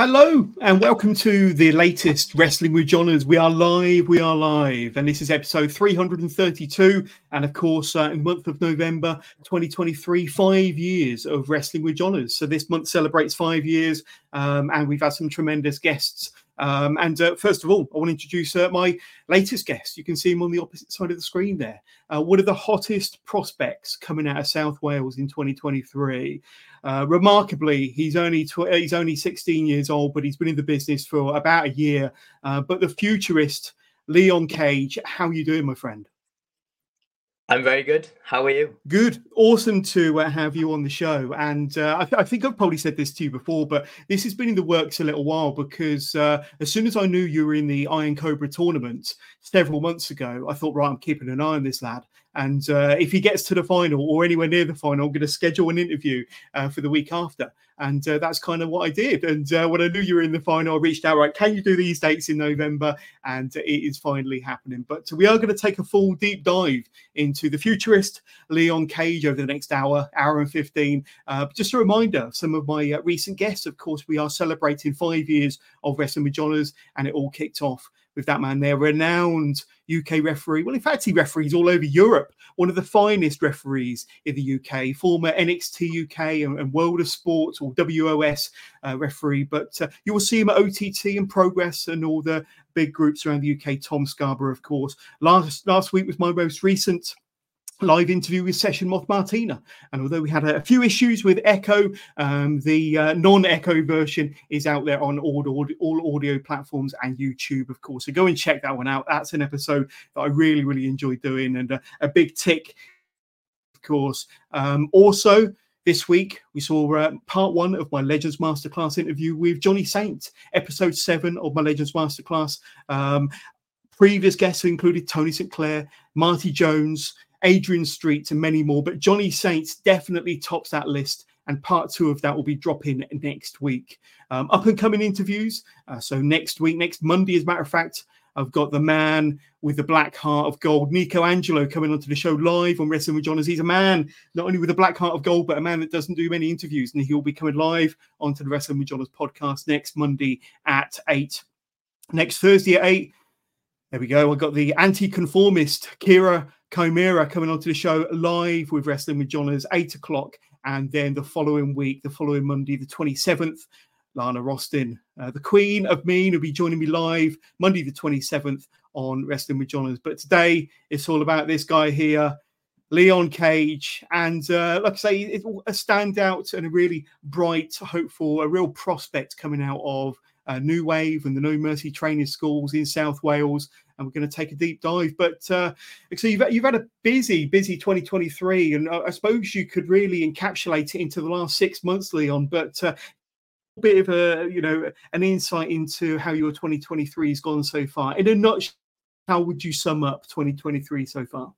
Hello and welcome to the latest Wrestling with Jonas. We are live, and this is episode 332. And of course, in the month of November 2023, 5 years of Wrestling with Jonas. So this month celebrates 5 years, and we've had some tremendous guests. First of all, I want to introduce my latest guest. You can see him on the opposite side of the screen there. One of the hottest prospects coming out of South Wales in 2023. Remarkably, he's only 16 years old, but he's been in the business for about a year. But the futurist, Leon Cage, how are you doing, my friend? I'm very good. How are you? Good. Awesome to have you on the show. And I think I've probably said this to you before, but this has been in the works a little while because as soon as I knew you were in the Iron Cobra tournament several months ago, I thought, right, I'm keeping an eye on this lad. And if he gets to the final or anywhere near the final, I'm going to schedule an interview for the week after. And that's kind of what I did. And when I knew you were in the final, I reached out, right, can you do these dates in November? And it is finally happening. But we are going to take a full deep dive into the futurist Leon Cage over the next hour and 15. Just a reminder of some of my recent guests. Of course, we are celebrating 5 years of Wrestling with Jonas, and it all kicked off with that man there, renowned UK referee. Well, in fact, he referees all over Europe. One of the finest referees in the UK, former NXT UK and World of Sports or WOS referee. But you will see him at OTT and Progress and all the big groups around the UK. Tom Scarborough, of course. Last week was my most recent live interview with Session Moth Martina, and although we had a few issues with Echo, the non-Echo version is out there on all audio platforms and YouTube, of course, so go and check that one out. That's an episode that I really enjoyed doing, and a big tick, of course. Also this week, we saw part one of my Legends Masterclass interview with Johnny Saint, episode 7 of my Legends Masterclass. Previous guests included Tony St. Clair, Marty Jones, Adrian Street, and many more, but Johnny Saints definitely tops that list, and part 2 of that will be dropping next week. Up-and-coming interviews, so next week, next Monday, as a matter of fact, I've got the man with the black heart of gold, Nico Angelo, coming onto the show live on Wrestling with Jonas. He's a man not only with a black heart of gold, but a man that doesn't do many interviews, and he'll be coming live onto the Wrestling with Jonas podcast next Monday at 8. Next Thursday at 8, there we go, I've got the anti-conformist, Kira Chimera, coming onto the show live with Wrestling with Jonas, 8 o'clock. And then the following week, the following Monday, the 27th, Lana Rostin, the Queen of Mean, will be joining me live Monday the 27th on Wrestling with Jonas. But today, it's all about this guy here, Leon Cage. And like I say, it's a standout and a really bright, hopeful, a real prospect coming out of New Wave and the No Mercy training schools in South Wales. And we're going to take a deep dive. But so you've had a busy 2023. And I suppose you could really encapsulate it into the last 6 months, Leon. But a bit of an insight into how your 2023 has gone so far. In a nutshell, how would you sum up 2023 so far?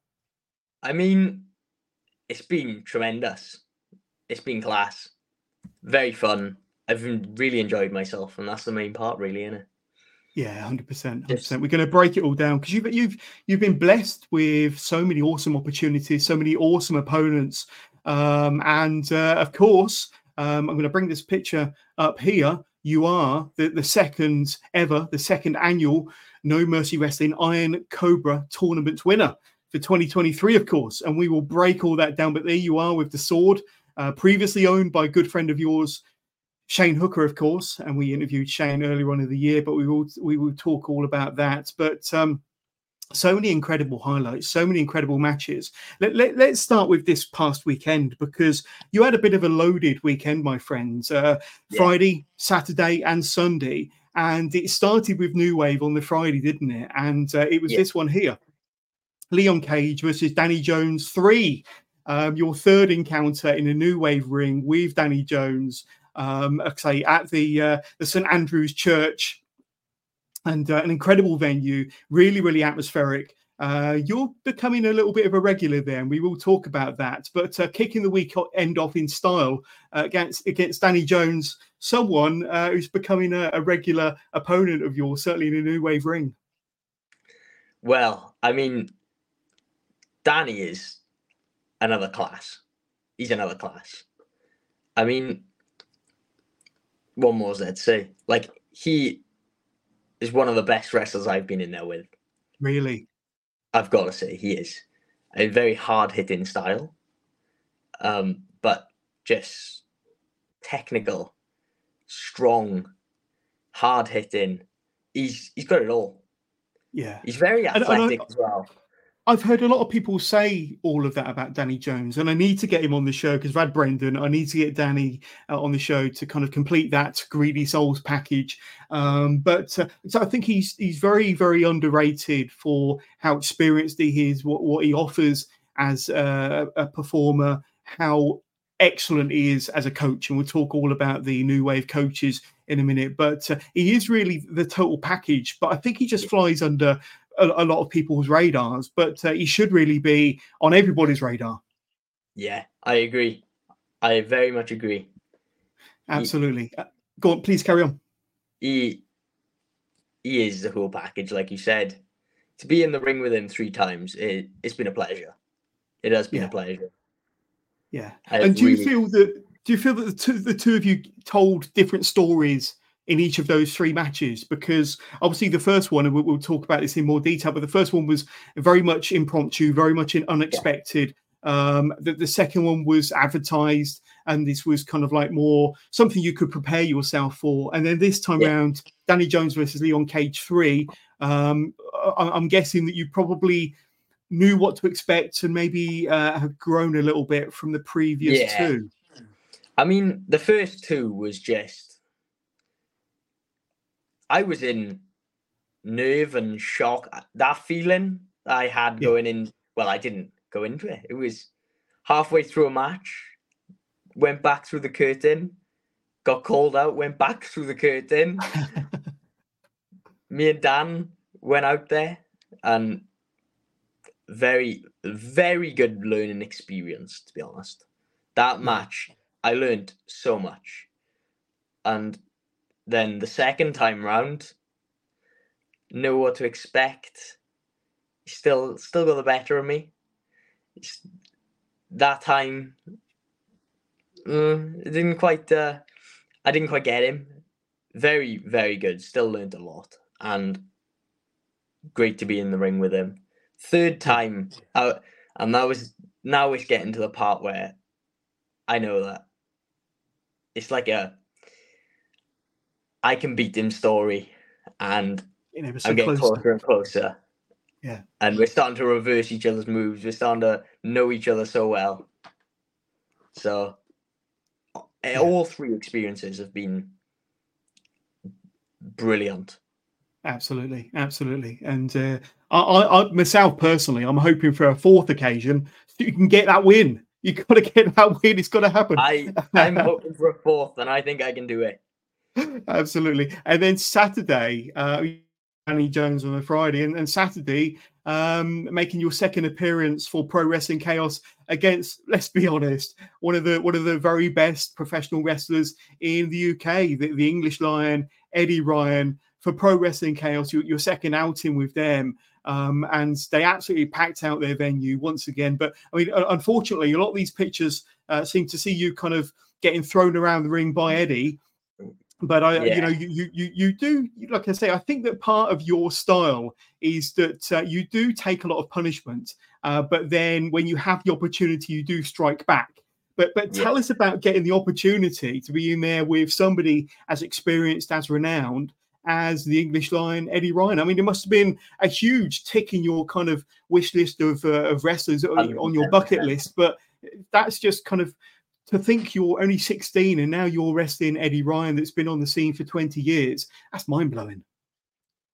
I mean, it's been tremendous. It's been class. Very fun. I've really enjoyed myself. And that's the main part, really, isn't it? Yeah, 100%. Yes. We're going to break it all down because you've been blessed with so many awesome opportunities, so many awesome opponents, and of course, I'm going to bring this picture up here. You are the second annual No Mercy Wrestling Iron Cobra tournament winner for 2023, of course, and we will break all that down. But there you are with the sword, previously owned by a good friend of yours, Shane Hooker, of course, and we interviewed Shane earlier on in the year, but we will talk all about that. But so many incredible highlights, so many incredible matches. Let's start with this past weekend, because you had a bit of a loaded weekend, my friends. Yeah. Friday, Saturday and Sunday. And it started with New Wave on the Friday, didn't it? And it was this one here. Leon Cage versus Danny Jones 3. Your third encounter in a New Wave ring with Danny Jones. I'd say at the St Andrew's Church and an incredible venue, really, really atmospheric. You're becoming a little bit of a regular there, and we will talk about that. But kicking the weekend off in style against Danny Jones, someone who's becoming a regular opponent of yours, certainly in a New Wave ring. Well, I mean, Danny is another class. He's another class. I mean, what more is there to say? Like, he is one of the best wrestlers I've been in there with. Really? I've got to say, he is a very hard-hitting style, but just technical, strong, hard-hitting. He's got it all. Yeah, he's very athletic as well. I've heard a lot of people say all of that about Danny Jones, and I need to get him on the show because I've had Brendan. I need to get Danny on the show to kind of complete that Greedy Souls package. So I think he's very, very underrated for how experienced he is, what he offers as a performer, how excellent he is as a coach. And we'll talk all about the New Wave coaches in a minute, but he is really the total package. But I think he just flies under a lot of people's radars, but he should really be on everybody's radar. Yeah, I agree. I very much agree. Absolutely. Go on, please carry on. He is the whole package, like you said. To be in the ring with him 3 times, it's been a pleasure. It has been a pleasure. Yeah. And do you feel that the two of you told different stories in each of those 3 matches? Because obviously the first one, and we'll talk about this in more detail, but the first one was very much impromptu, very much unexpected. The second one was advertised, and this was kind of like more something you could prepare yourself for. And then this time round, Danny Jones versus Leon Cage 3, I'm guessing that you probably knew what to expect and maybe have grown a little bit from the previous 2. I mean, the first 2 was just, I was in nerve and shock. That feeling I had going in, well, I didn't go into it. It was halfway through a match, went back through the curtain, got called out, went back through the curtain. Me and Dan went out there, and very, very good learning experience, to be honest. That match, I learned so much. And then the second time round, know what to expect. Still got the better of me. It's, that time, I didn't quite get him. Very, very good. Still learned a lot, and great to be in the ring with him. Third time, now it's getting to the part where I know that it's like a I can beat him story, and I'm getting closer and closer. Yeah. And we're starting to reverse each other's moves. We're starting to know each other so well. So all 3 experiences have been brilliant. Absolutely. Absolutely. And I myself personally, I'm hoping for a 4th occasion so you can get that win. You've got to get that win. It's got to happen. I'm hoping for a 4th, and I think I can do it. Absolutely. And then Saturday, Danny Jones on a Friday, and Saturday, making your second appearance for Pro Wrestling Chaos against, let's be honest, one of the very best professional wrestlers in the UK, the English Lion, Eddie Ryan, for Pro Wrestling Chaos, your second outing with them. And they absolutely packed out their venue once again. But I mean, unfortunately, a lot of these pictures seem to see you kind of getting thrown around the ring by Eddie. But you do, like I say, I think that part of your style is that you do take a lot of punishment, but then when you have the opportunity, you do strike back. But tell us about getting the opportunity to be in there with somebody as experienced, as renowned as the English Lion, Eddie Ryan. I mean, it must have been a huge tick in your kind of wish list of wrestlers on your bucket list. But that's just kind of, to think you're only 16 and now you're wrestling Eddie Ryan that's been on the scene for 20 years, that's mind-blowing.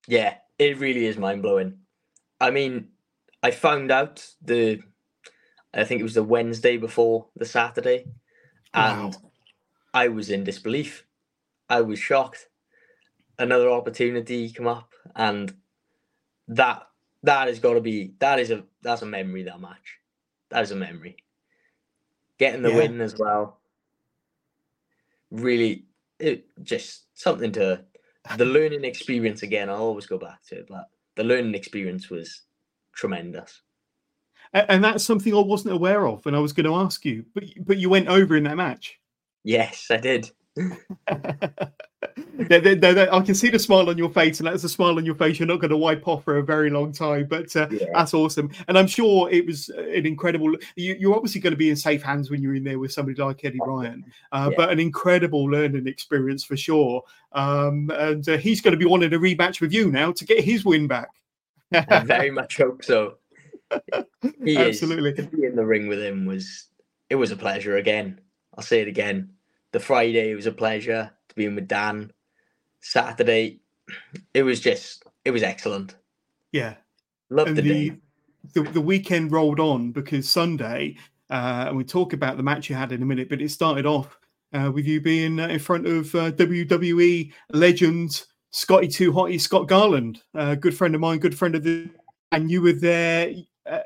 Yeah, it really is mind-blowing. I mean, I found out I think it was the Wednesday before the Saturday, and I was in disbelief. I was shocked. another opportunity come up, and that has got to be that's a memory. That match, that is a memory. Getting the win as well, really, just something to the learning experience again. I always go back to it, but the learning experience was tremendous. And that's something I wasn't aware of, and I was going to ask you, but you went over in that match. Yes, I did. I can see the smile on your face, and that's a smile on your face you're not going to wipe off for a very long time, but that's awesome. And I'm sure it was an incredible, you're obviously going to be in safe hands when you're in there with somebody like Eddie Ryan, but an incredible learning experience for sure. And he's going to be wanting a rematch with you now to get his win back. I very much hope so. He absolutely is. To be in the ring with him was a pleasure again. I'll say it again, the Friday it was a pleasure to be in with Dan. Saturday it was excellent. Loved and the weekend rolled on, because Sunday, and we talk about the match you had in a minute, but it started off with you being in front of WWE legend Scotty Too Hotty, Scott Garland, a good friend of mine, good friend of the. And you were there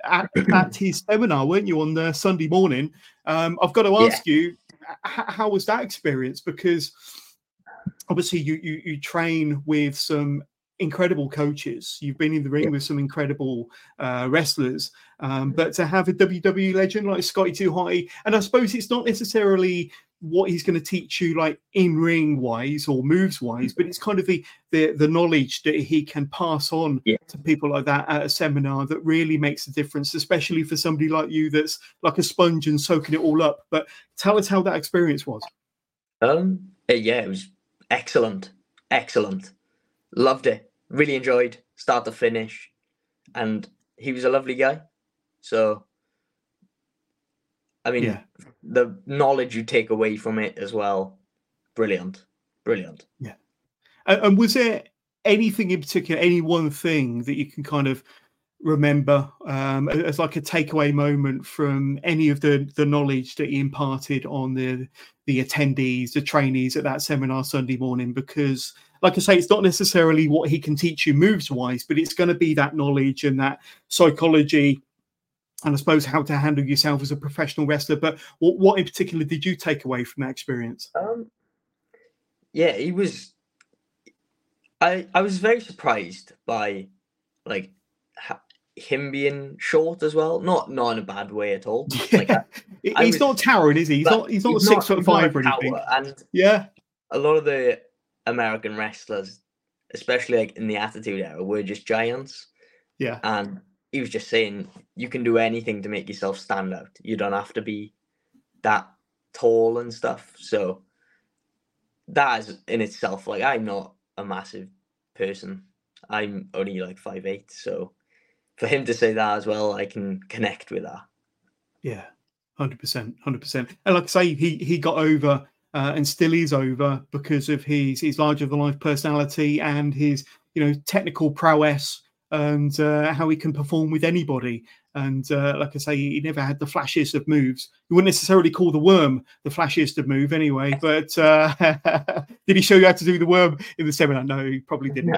at his seminar, weren't you, on the Sunday morning? I've got to ask you, how was that experience? Because obviously you train with some incredible coaches. You've been in the ring with some incredible wrestlers. But to have a WWE legend like Scotty Too Hotty, and I suppose it's not necessarily what he's going to teach you, like in-ring wise or moves wise, but it's kind of the knowledge that he can pass on to people like that at a seminar that really makes a difference, especially for somebody like you that's like a sponge and soaking it all up. But tell us how that experience was. It was excellent. Loved it. Really enjoyed start to finish. And he was a lovely guy. So, I mean, the knowledge you take away from it as well. Brilliant. Yeah. And was there anything in particular, any one thing that you can kind of remember as like a takeaway moment from any of the knowledge that you imparted on the attendees, the trainees at that seminar Sunday morning? Because like I say, it's not necessarily what he can teach you moves wise, but it's going to be that knowledge and that psychology, and I suppose how to handle yourself as a professional wrestler. But what in particular did you take away from that experience? He was. I was very surprised by like him being short as well. Not in a bad way at all. Yeah. Like, he's not towering, is he? He's not 6'5" or anything. And a lot of the American wrestlers, especially like in the Attitude Era, were just giants. Yeah, and he was just saying, you can do anything to make yourself stand out. You don't have to be that tall and stuff. So that is in itself, like, I'm not a massive person. I'm only like 5'8". So for him to say that as well, I can connect with that. Yeah, 100%. And like I say, he got over and still is over because of his larger-than-life personality and his, technical prowess, and how he can perform with anybody. And like I say, he never had the flashiest of moves. You wouldn't necessarily call the worm the flashiest of move anyway, but did he show you how to do the worm in the seminar? No, he probably didn't.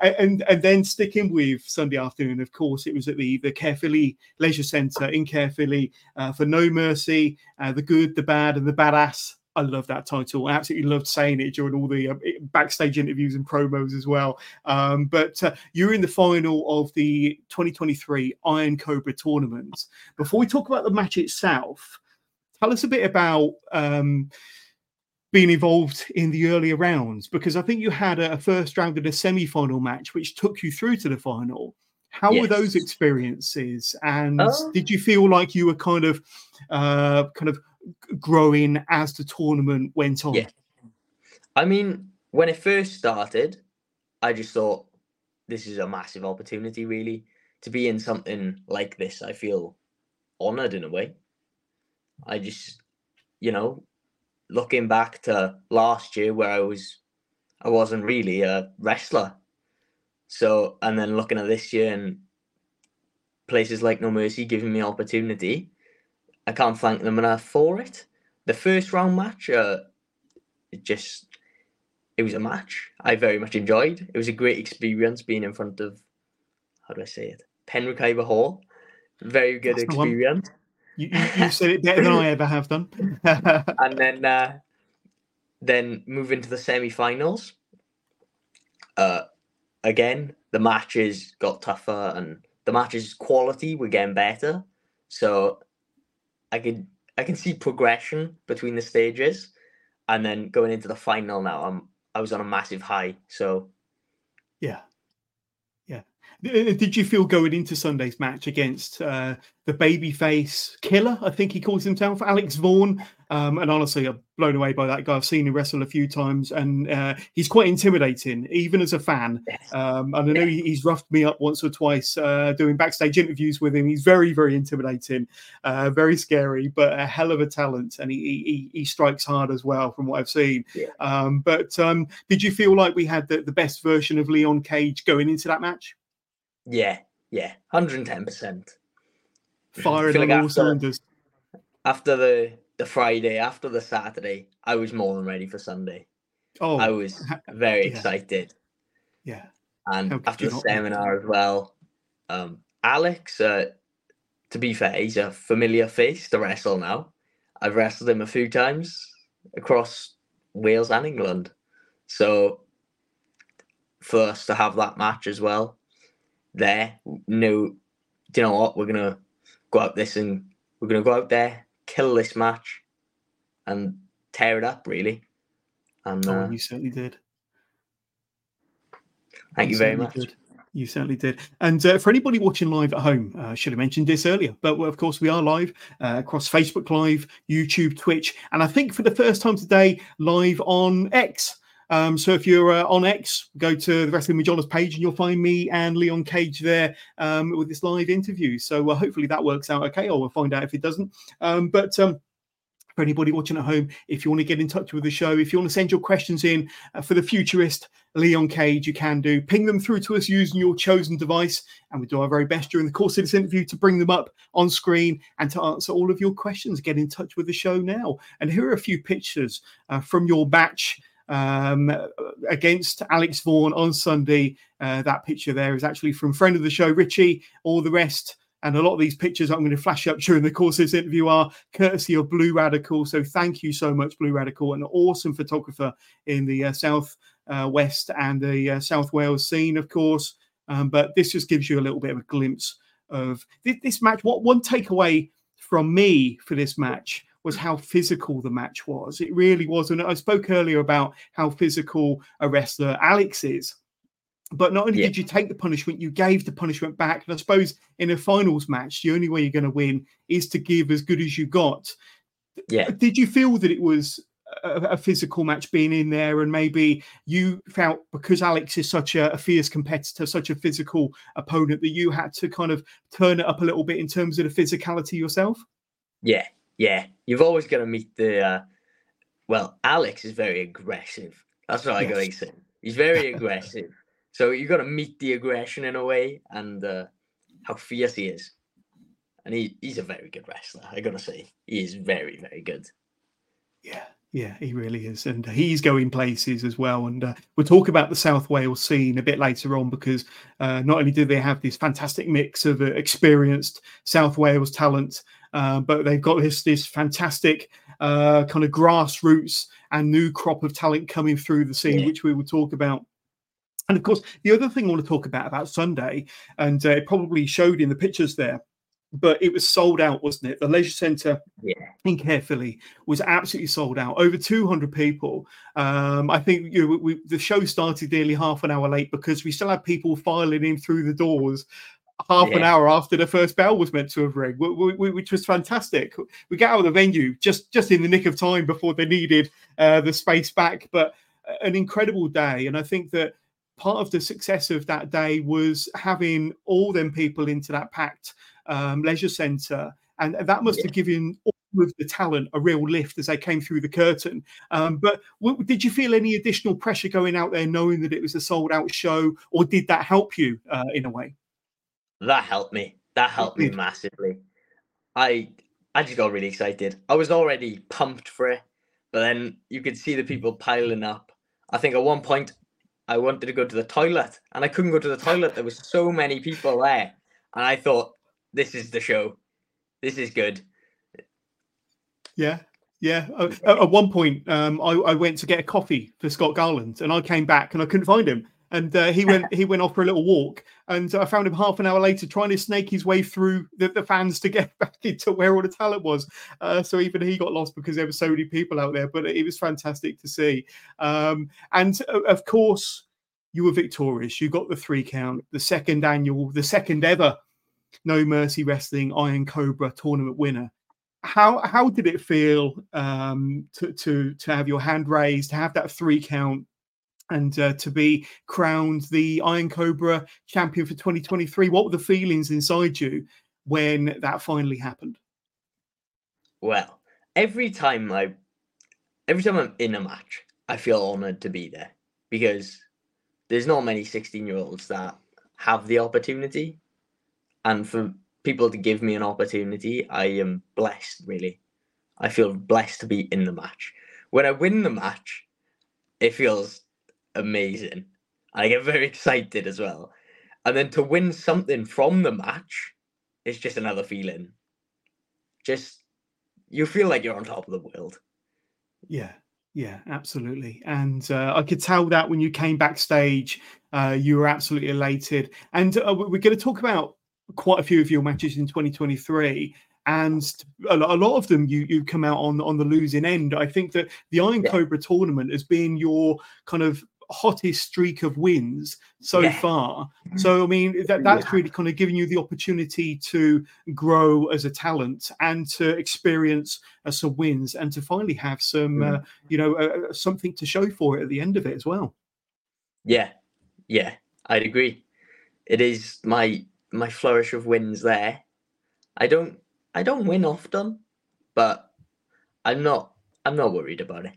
And then sticking with Sunday afternoon, of course, it was at the Caerphilly Leisure Centre in Caerphilly for No Mercy, the Good, the Bad and the Badass. I love that title. I absolutely loved saying it during all the backstage interviews and promos as well. But you're in the final of the 2023 Iron Cobra tournament. Before we talk about the match itself, tell us a bit about being involved in the earlier rounds, because I think you had a first round and a semi-final match, which took you through to the final. How were those experiences? And did you feel like you were kind of growing as the tournament went on? I mean, when it first started, I just thought this is a massive opportunity, really, to be in something like this. I feel honored in a way. I just, looking back to last year where I wasn't really a wrestler. So, and then looking at this year and places like No Mercy giving me opportunity, I can't thank them enough for it. The first round match, it just it was a match I very much enjoyed. It was a great experience being in front of, how do I say it, Penric Hall. Very good experience. You said it better than I ever have done. And then moving to the semi-finals. Again, the matches got tougher and the matches' quality were getting better. So I can see progression between the stages. And then going into the final now, I was on a massive high. So, yeah. Yeah. Did you feel going into Sunday's match against the babyface killer, I think he calls himself, Alex Vaughan? And honestly, I'm blown away by that guy. I've seen him wrestle a few times, and he's quite intimidating, even as a fan. And I know he's roughed me up once or twice doing backstage interviews with him. He's very, very intimidating, very scary, but a hell of a talent. And he strikes hard as well, from what I've seen. Yeah. But did you feel like we had the best version of Leon Cage going into that match? Yeah, 110%. Firing on all cylinders. After the Friday, after the Saturday, I was more than ready for Sunday. Oh, I was very excited. Yeah. And after the seminar as well, Alex, to be fair, he's a familiar face to wrestle now. I've wrestled him a few times across Wales and England. So for us to have that match as well, do you know what? We're gonna go out this and we're gonna go out there, kill this match, and tear it up, really. And you certainly did. Thank you very much. You certainly did. And for anybody watching live at home, I should have mentioned this earlier, but of course we are live across Facebook Live, YouTube, Twitch, and I think for the first time today, live on X. So if you're on X, go to the Wrestling with Jonas page and you'll find me and Leon Cage there with this live interview. So hopefully that works out okay, or we'll find out if it doesn't. But for anybody watching at home, if you want to get in touch with the show, if you want to send your questions in for the futurist Leon Cage, you can do. Ping them through to us using your chosen device, and we do our very best during the course of this interview to bring them up on screen and to answer all of your questions. Get in touch with the show now. And here are a few pictures from your batch against Alex Vaughan on Sunday. That picture there is actually from friend of the show Richie. All the rest and a lot of these pictures I'm going to flash up during the course of this interview are courtesy of Blue Radical. So thank you so much, Blue Radical, an awesome photographer in the South West and the South Wales scene, of course. But this just gives you a little bit of a glimpse of this match. What one takeaway from me for this match was how physical the match was. It really was. And I spoke earlier about how physical a wrestler Alex is. But not only did you take the punishment, you gave the punishment back. And I suppose in a finals match, the only way you're going to win is to give as good as you got. Yeah. Did you feel that it was a physical match being in there, and maybe you felt because Alex is such a fierce competitor, such a physical opponent, that you had to kind of turn it up a little bit in terms of the physicality yourself? Yeah. Yeah, you've always got to meet the... Alex is very aggressive. That's what I got to say. He's very aggressive. So you've got to meet the aggression in a way, and how fierce he is. And he's a very good wrestler, I got to say. He is very, very good. Yeah, he really is. And he's going places as well. And we'll talk about the South Wales scene a bit later on, because not only do they have this fantastic mix of experienced South Wales talent, but they've got this fantastic kind of grassroots and new crop of talent coming through the scene, which we will talk about. And, of course, the other thing I want to talk about Sunday, and it probably showed in the pictures there, but it was sold out, wasn't it? The Leisure Centre in Caerphilly was absolutely sold out. Over 200 people. I think the show started nearly half an hour late because we still had people filing in through the doors half an hour after the first bell was meant to have rang, which was fantastic. We got out of the venue just in the nick of time before they needed the space back. But an incredible day. And I think that part of the success of that day was having all them people into that packed Leisure Centre, and that must have given all of the talent a real lift as they came through the curtain. But did you feel any additional pressure going out there knowing that it was a sold out show, or did that help you in a way? That helped me. That helped me massively. I just got really excited. I was already pumped for it, but then you could see the people piling up. I think at one point I wanted to go to the toilet and I couldn't go to the toilet. There was so many people there. And I thought, this is the show. This is good. Yeah. Yeah. At one point, I went to get a coffee for Scott Garland and I came back and I couldn't find him. And he went off for a little walk, and I found him half an hour later trying to snake his way through the fans to get back into where all the talent was. So even he got lost because there were so many people out there, but it was fantastic to see. And of course, you were victorious. You got the 3 count, the second ever No Mercy Wrestling Iron Cobra tournament winner. How did it feel to have your hand raised, to have that 3 count? And to be crowned the Iron Cobra champion for 2023, what were the feelings inside you when that finally happened? Well, every time I'm in a match, I feel honoured to be there, because there's not many 16-year-olds that have the opportunity. And for people to give me an opportunity, I am blessed, really. I feel blessed to be in the match. When I win the match, it feels amazing. I get very excited as well. And then to win something from the match is just another feeling. Just, you feel like you're on top of the world. Yeah. Yeah, absolutely. And I could tell that when you came backstage, you were absolutely elated. And we're going to talk about quite a few of your matches in 2023. And a lot of them, you come out on the losing end. I think that the Iron Cobra tournament has been your kind of hottest streak of wins so far. So, I mean, that's really kind of giving you the opportunity to grow as a talent and to experience some wins and to finally have some, something to show for it at the end of it as well. Yeah, I'd agree. It is my flourish of wins there. I don't win often, but I'm not worried about it.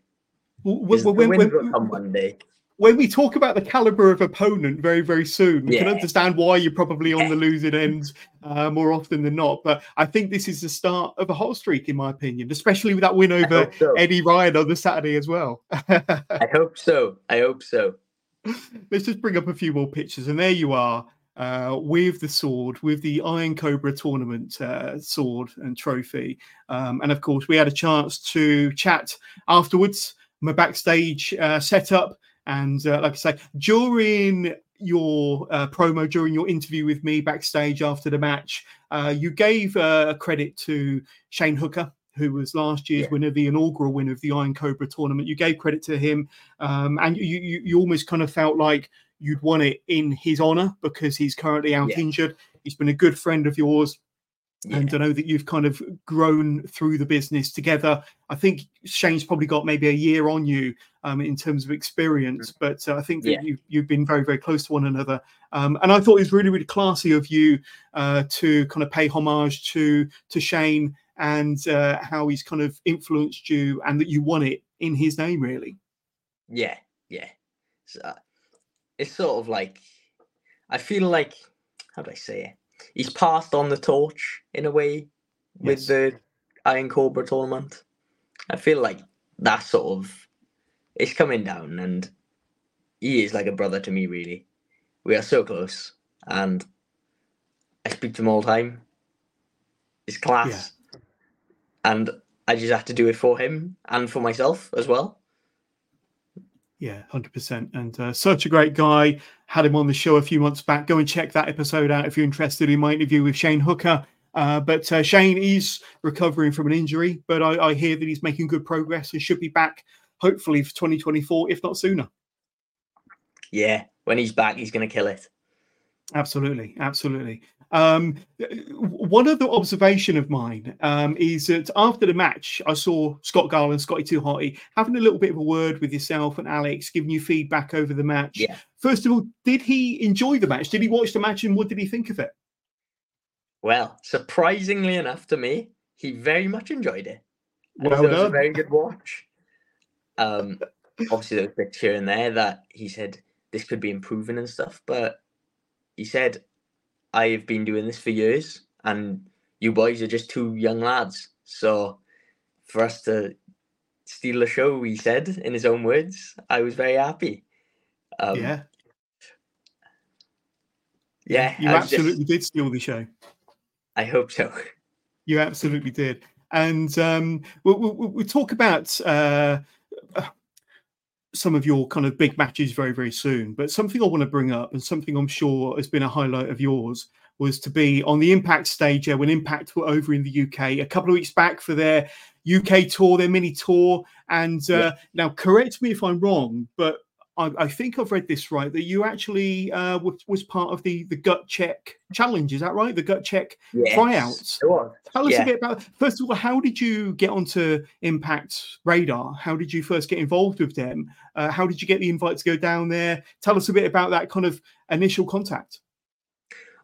Well, come one day. When we talk about the caliber of opponent very, very soon, we can understand why you're probably on the losing end more often than not. But I think this is the start of a hot streak, in my opinion, especially with that win over Eddie Ryan on the Saturday as well. I hope so. Let's just bring up a few more pictures. And there you are. With the sword, with the Iron Cobra tournament sword and trophy. And of course, we had a chance to chat afterwards, my backstage setup. And like I say, during your promo, during your interview with me backstage after the match, you gave credit to Shane Hooker, who was last year's winner, the inaugural winner of the Iron Cobra tournament. You gave credit to him. And you almost kind of felt like you'd won it in his honour because he's currently out injured. He's been a good friend of yours. Yeah. And I know that you've kind of grown through the business together. I think Shane's probably got maybe a year on you in terms of experience, but I think that you've been very, very close to one another. And I thought it was really, really classy of you to kind of pay homage to Shane and how he's kind of influenced you and that you won it in his name, really. Yeah. So it's sort of like, I feel like, how do I say it? He's passed on the torch in a way with the Iron Cobra tournament. I feel like that sort of, it's coming down, and he is like a brother to me, really. We are so close, and I speak to him all the time. It's class. Yeah. And I just have to do it for him and for myself as well. Yeah, 100%. And such a great guy. Had him on the show a few months back. Go and check that episode out if you're interested in my interview with Shane Hooker. But Shane is recovering from an injury, but I hear that he's making good progress and should be back hopefully for 2024, if not sooner. Yeah, when he's back, he's going to kill it. Absolutely. One other observation of mine is that after the match, I saw Scott Garland, Scotty Too Hotty, having a little bit of a word with yourself and Alex, giving you feedback over the match. Yeah. First of all, did he enjoy the match? Did he watch the match, and what did he think of it? Well, surprisingly enough to me, he very much enjoyed it. Well done. It was a very good watch. Obviously, there was bits here and there that he said this could be improving and stuff, but he said, I've been doing this for years, and you boys are just 2 young lads. So for us to steal the show, he said in his own words. I was very happy. Yeah. You absolutely did steal the show. I hope so. You absolutely did. And we'll talk about some of your kind of big matches very, very soon. But something I want to bring up, and something I'm sure has been a highlight of yours, was to be on the Impact stage when Impact were over in the UK a couple of weeks back for their UK tour, their mini tour. And now, correct me if I'm wrong, but I think I've read this right, that you actually was part of the Gut Check Challenge. Is that right? The Gut Check tryouts. Sure. Tell us a bit about, first of all, how did you get onto Impact's radar? How did you first get involved with them? How did you get the invite to go down there? Tell us a bit about that kind of initial contact.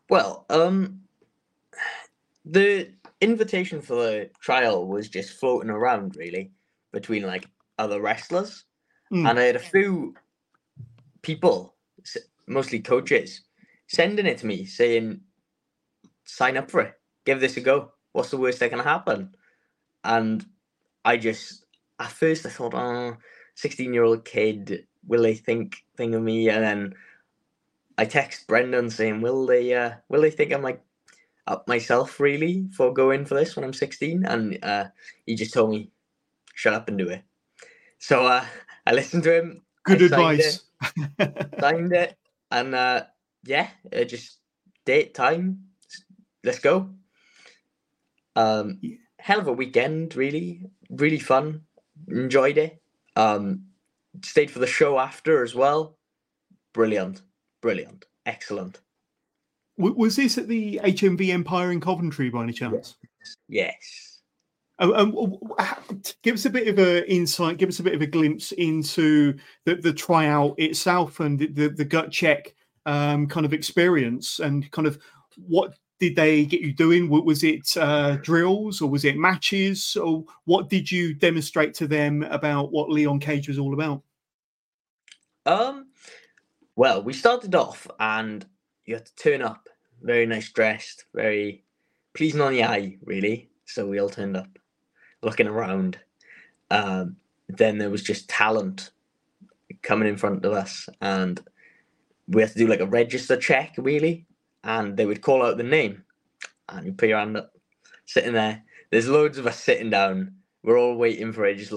Well, the invitation for the trial was just floating around, really, between like other wrestlers. Mm. And I had a few people, mostly coaches, sending it to me saying, sign up for it, give this a go. What's the worst that can happen? And I just, at first I thought, 16-year-old kid, will they think thing of me? And then I text Brendan saying, will they think I'm like up myself really for going for this when I'm 16? And he just told me, shut up and do it. So I listened to him. Good advice. Signed it. And just date, time, let's go. Hell of a weekend, really. Really fun. Enjoyed it. Stayed for the show after as well. Brilliant. Excellent. Was this at the HMV Empire in Coventry by any chance? Yes. Give us a bit of an insight, give us a bit of a glimpse into the tryout itself and the Gut Check kind of experience, and kind of what did they get you doing? Was it drills, or was it matches, or what did you demonstrate to them about what Leon Cage was all about? Well, we started off and you had to turn up very nice dressed, very pleasing on the eye, really. So we all turned up, looking around. Then there was just talent coming in front of us, and we had to do like a register check, really. And they would call out the name, and you put your hand up, sitting there. There's loads of us sitting down. We're all waiting for it, just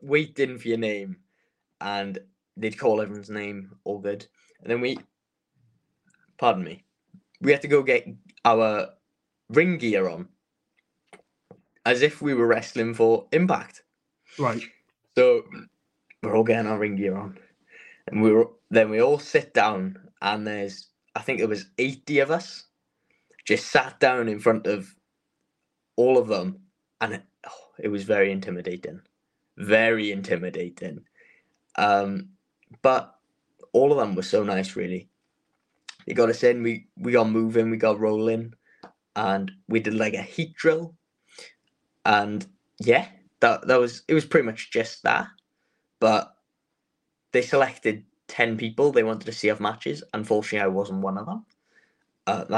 waiting for your name. And they'd call everyone's name, all good. And then we had to go get our ring gear on, as if we were wrestling for Impact. Right. So we're all getting our ring gear on. And we all sit down, and there's, I think it was 80 of us, just sat down in front of all of them. And it was very intimidating. Very intimidating. But all of them were so nice, really. They got us in, we got moving, we got rolling. And we did like a heat drill. And that was pretty much just that. But they selected 10 people they wanted to see have matches. Unfortunately, I wasn't one of them. That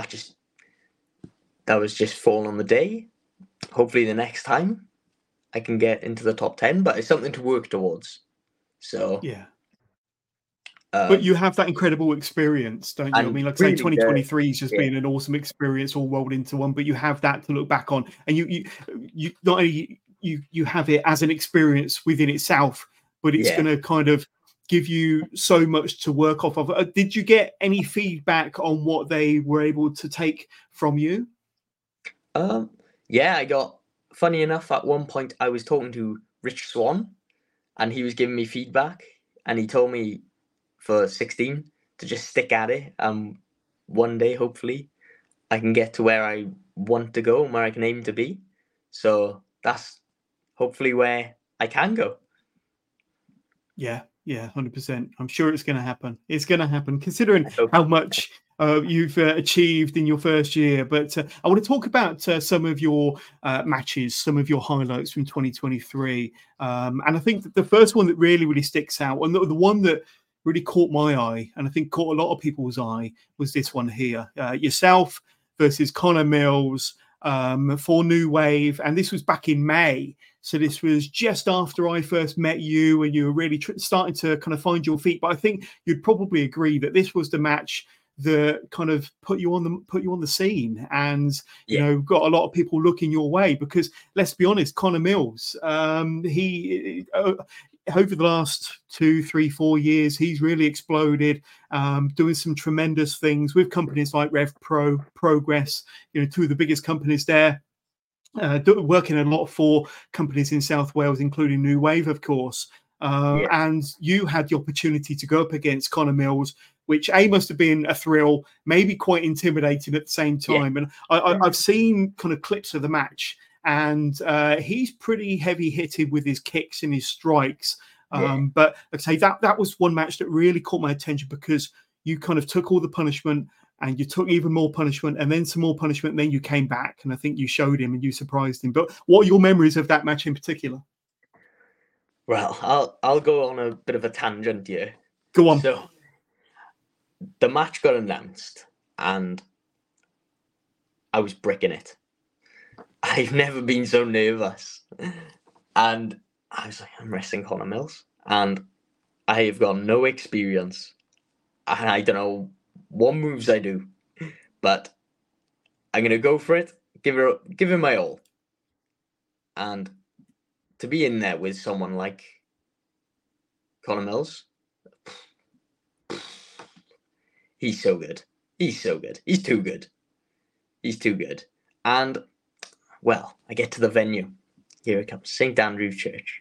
was just falling on the day. Hopefully the next time I can get into the top 10, but it's something to work towards. So yeah. But you have that incredible experience, don't you? I mean, like I say, 2023 has just been an awesome experience all rolled into one, but you have that to look back on. And you not only you have it as an experience within itself, but it's going to kind of give you so much to work off of. Did you get any feedback on what they were able to take from you? I got, funny enough, at one point I was talking to Rich Swan, and he was giving me feedback, and he told me, for 16, to just stick at it. One day, hopefully, I can get to where I want to go and where I can aim to be. So that's hopefully where I can go. Yeah, 100%. I'm sure it's going to happen. It's going to happen, considering how much you've achieved in your first year. But I want to talk about some of your matches, some of your highlights from 2023. And I think that the first one that really, really sticks out, and the one that really caught my eye, and I think caught a lot of people's eye, was this one here. Yourself versus Connor Mills for New Wave, and this was back in May. So this was just after I first met you, and you were really starting to kind of find your feet. But I think you'd probably agree that this was the match that kind of put you on the scene, and you know, got a lot of people looking your way. Because let's be honest, Connor Mills, he over the last 2, 3, 4 years, he's really exploded, doing some tremendous things with companies like RevPro, Progress, you know, two of the biggest companies there. Working a lot for companies in South Wales, including New Wave, of course. And you had the opportunity to go up against Connor Mills, which must have been a thrill, maybe quite intimidating at the same time. And I've seen kind of clips of the match, and he's pretty heavy hitted with his kicks and his strikes. But like I say, that was one match that really caught my attention, because you kind of took all the punishment, and you took even more punishment, and then some more punishment, and then you came back, and I think you showed him and you surprised him. But what are your memories of that match in particular? Well, I'll go on a bit of a tangent here. Go on. So the match got announced, and I was bricking it. I've never been so nervous. And I was like, I'm wrestling Connor Mills, and I have got no experience, and I don't know what moves I do, but I'm going to go for it, give it my all. And to be in there with someone like Connor Mills, he's so good. He's so good. He's too good. He's too good. And, well, I get to the venue. Here it comes, St. Andrew's Church.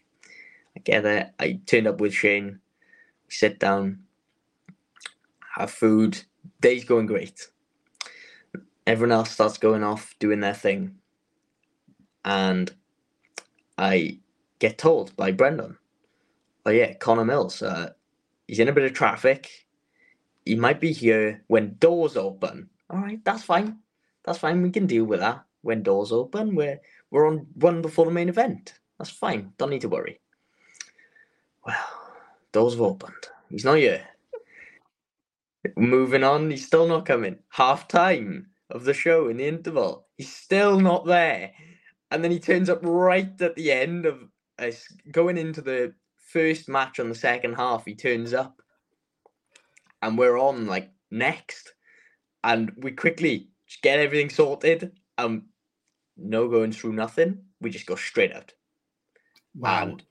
I get there. I turned up with Shane. We sit down, have food. Day's going great. Everyone else starts going off, doing their thing. And I get told by Brendan, oh yeah, Connor Mills, he's in a bit of traffic. He might be here when doors open. All right, that's fine. That's fine. We can deal with that. When doors open, we're on one before the main event. That's fine. Don't need to worry. Well, doors have opened. He's not here. Moving on, he's still not coming. Half time of the show in the interval, he's still not there. And then he turns up right at the end of us going into the first match on the second half. He turns up, and we're on like next. And we quickly just get everything sorted. No going through nothing. We just go straight out. Wow. And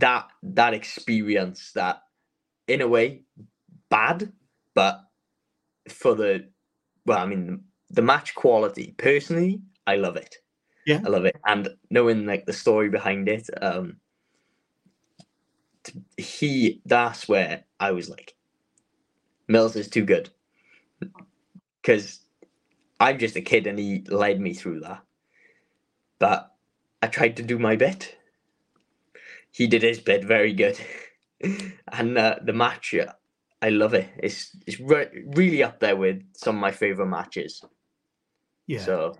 that experience, that in a way bad, but for the, well, I mean, the match quality, personally, I love it. Yeah, I love it. And knowing like the story behind it, that's where I was like, Mills is too good, because I'm just a kid and he led me through that. But I tried to do my bit. He did his bit very good. And the match, I love it. It's really up there with some of my favourite matches. Yeah. So,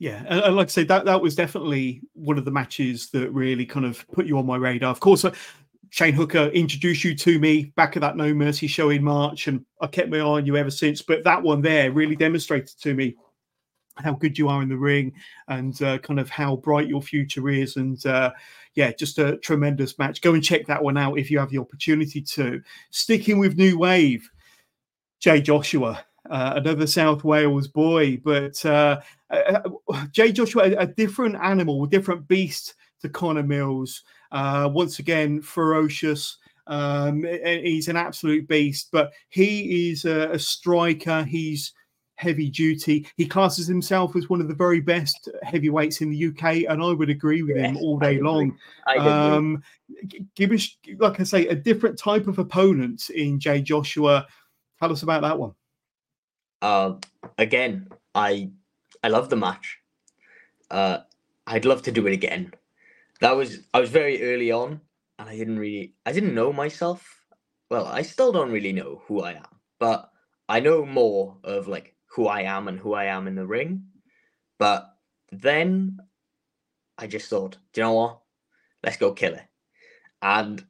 yeah, and like I say, that was definitely one of the matches that really kind of put you on my radar. Of course, Shane Hooker introduced you to me back at that No Mercy show in March, and I kept my eye on you ever since. But that one there really demonstrated to me how good you are in the ring, and kind of how bright your future is. And just a tremendous match. Go and check that one out if you have the opportunity to. Sticking with New Wave, Jay Joshua, another South Wales boy, but Jay Joshua, a different animal, a different beast to Connor Mills. Once again, ferocious. He's an absolute beast, but he is a striker. He's heavy duty. He classes himself as one of the very best heavyweights in the UK, and I would agree with him all day long. Give us, like I say, a different type of opponent in Jay Joshua. Tell us about that one. Again, I love the match. I'd love to do it again. I was very early on, and I didn't know myself. Well, I still don't really know who I am, but I know more of like who I am and who I am in the ring. But then I just thought, do you know what? Let's go kill it. And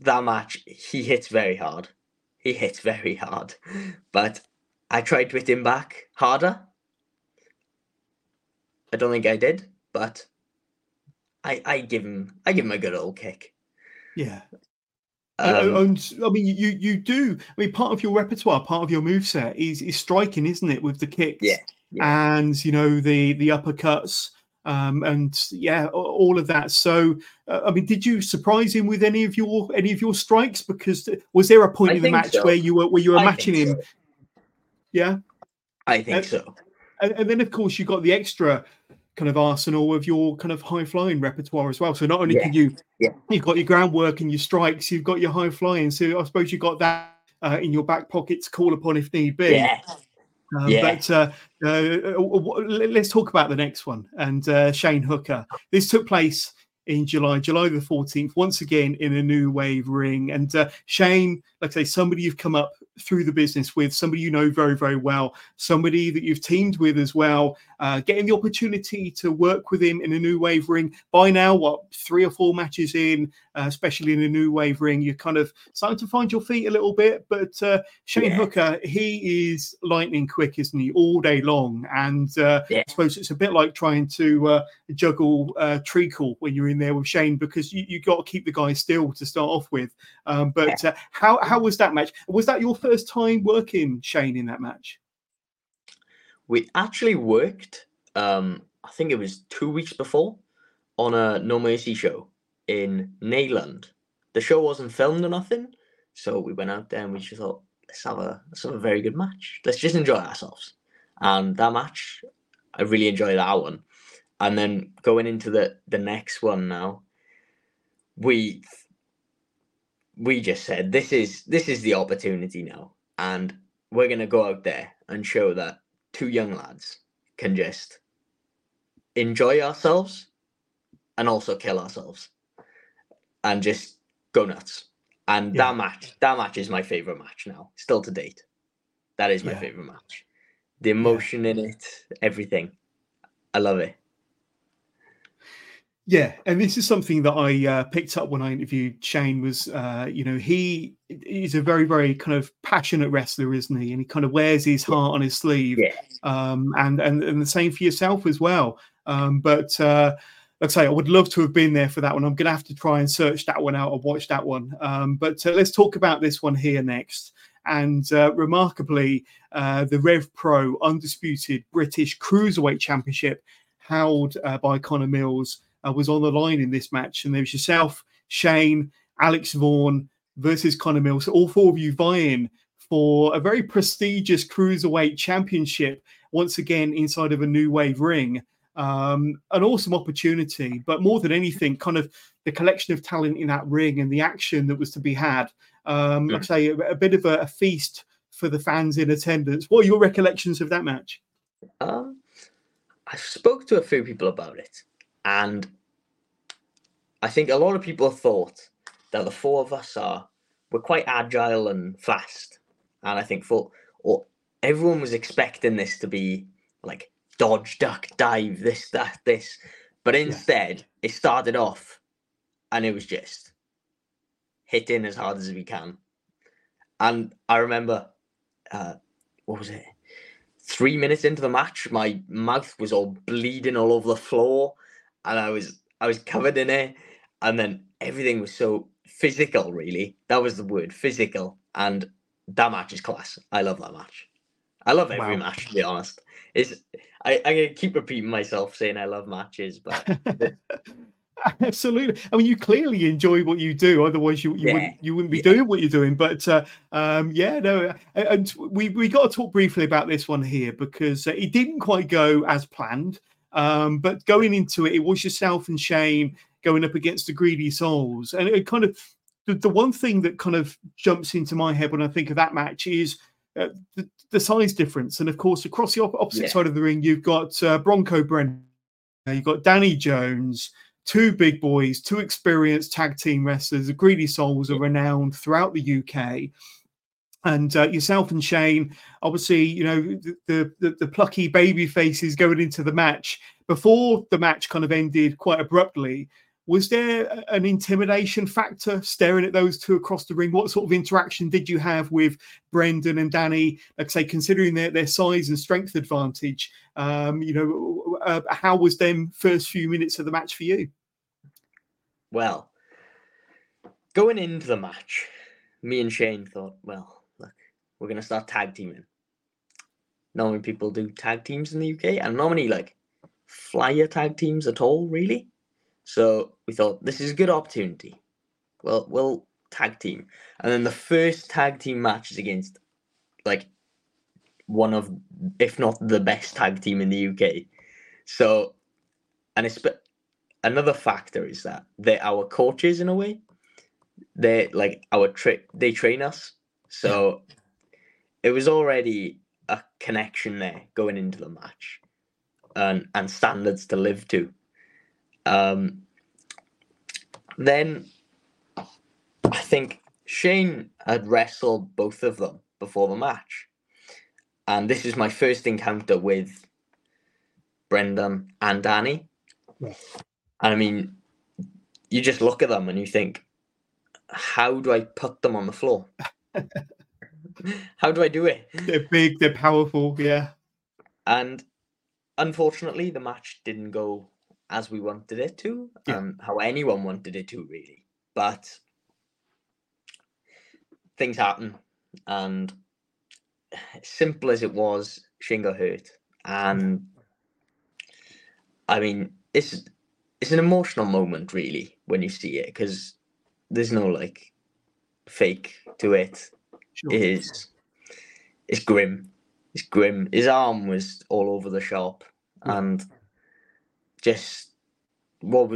that match, he hits very hard. But I tried to hit him back harder. I don't think I did, but I give him a good old kick. Yeah. I mean, you do. I mean, part of your repertoire, part of your moveset is striking, isn't it? With the kicks, yeah. And you know the uppercuts, and yeah, all of that. So, I mean, did you surprise him with any of your strikes? Because was there a point in the match where you were matching him? Yeah, I think so. And then, of course, you got the extra kind of arsenal of your kind of high flying repertoire as well. So not only can you've got your groundwork and your strikes, you've got your high flying. So I suppose you got that in your back pocket to call upon if need be. Yeah. But let's talk about the next one and Shane Hooker. This took place in July the 14th, once again in a New Wave ring. And Shane, like I say, somebody you've come up through the business with, somebody you know very, very well, somebody that you've teamed with as well, getting the opportunity to work with him in a New Wave ring. By now, what, 3 or 4 matches in, especially in a New Wave ring, you're kind of starting to find your feet a little bit. But Shane Hooker, he is lightning quick, isn't he, all day long? And I suppose it's a bit like trying to juggle treacle when you're in there with Shane, because you've got to keep the guy still to start off with. How was that match? Was that your first time working Shane in that match? We actually worked, I think it was 2 weeks before, on a No Mercy show in Neyland. The show wasn't filmed or nothing, so we went out there and we just thought, let's have a very good match. Let's just enjoy ourselves. And that match, I really enjoyed that one. And then going into the next one now, we just said, this is the opportunity now, and we're going to go out there and show that two young lads can just enjoy ourselves and also kill ourselves and just go nuts. And that match is my favorite match now, still to date. That is my favorite match. The emotion in it, everything. I love it. Yeah, and this is something that I picked up when I interviewed Shane was, he is a very, very kind of passionate wrestler, isn't he? And he kind of wears his heart on his sleeve. Yeah. And the same for yourself as well. But like I say, I would love to have been there for that one. I'm going to have to try and search that one out or watch that one. But let's talk about this one here next. And remarkably, the RevPro Undisputed British Cruiserweight Championship held by Connor Mills was on the line in this match, and there was yourself, Shane, Alex Vaughan versus Connor Mills. All 4 of you vying for a very prestigious Cruiserweight Championship, once again inside of a New Wave ring. An awesome opportunity, but more than anything, kind of the collection of talent in that ring and the action that was to be had. I'd say a bit of a feast for the fans in attendance. What are your recollections of that match? I spoke to a few people about it. And I think a lot of people thought that the 4 of us were quite agile and fast. And I think everyone was expecting this to be like dodge, duck, dive, this, that, this. But instead, it started off and it was just hitting as hard as we can. And I remember, 3 minutes into the match, my mouth was all bleeding all over the floor. And I was covered in it, and then everything was so physical, really. That was the word, physical. And that match is class. I love that match. I love every match, to be honest. I'm going to keep repeating myself saying I love matches, but... Absolutely. I mean, you clearly enjoy what you do. Otherwise, you wouldn't be doing what you're doing. But and we got to talk briefly about this one here, because it didn't quite go as planned. But going into it, it was yourself and Shane going up against the Greedy Souls. And it kind of, the one thing that kind of jumps into my head when I think of that match is the size difference. And of course, across the opposite side of the ring, you've got Bronco Brennan, you've got Danny Jones, 2 big boys, 2 experienced tag team wrestlers. The Greedy Souls are renowned throughout the UK. And yourself and Shane, obviously, you know, the plucky baby faces going into the match. Before the match kind of ended quite abruptly, was there an intimidation factor staring at those 2 across the ring? What sort of interaction did you have with Brendan and Danny? Like I say, considering their size and strength advantage, how was them first few minutes of the match for you? Well, going into the match, me and Shane thought, well, look, we're going to start tag teaming. Normally people do tag teams in the UK, and normally like flyer tag teams at all, really. So we thought, this is a good opportunity. Well, we'll tag team. And then the first tag team match is against like one of, if not the best tag team in the UK. So, and it's, another factor is that they're our coaches in a way. They're like our they train us. So it was already a connection there going into the match, and standards to live to. Then I think Shane had wrestled both of them before the match. And this is my first encounter with Brendan and Danny. And I mean, you just look at them and you think, how do I put them on the floor? How do I do it? They're big, they're powerful, yeah. And unfortunately, the match didn't go as we wanted it to, how anyone wanted it to, really. But things happen, and simple as it was, Shane got hurt. And I mean, it's an emotional moment, really, when you see it, because there's no like fake to it. Sure. It's grim. It's grim. His arm was all over the shop, and just what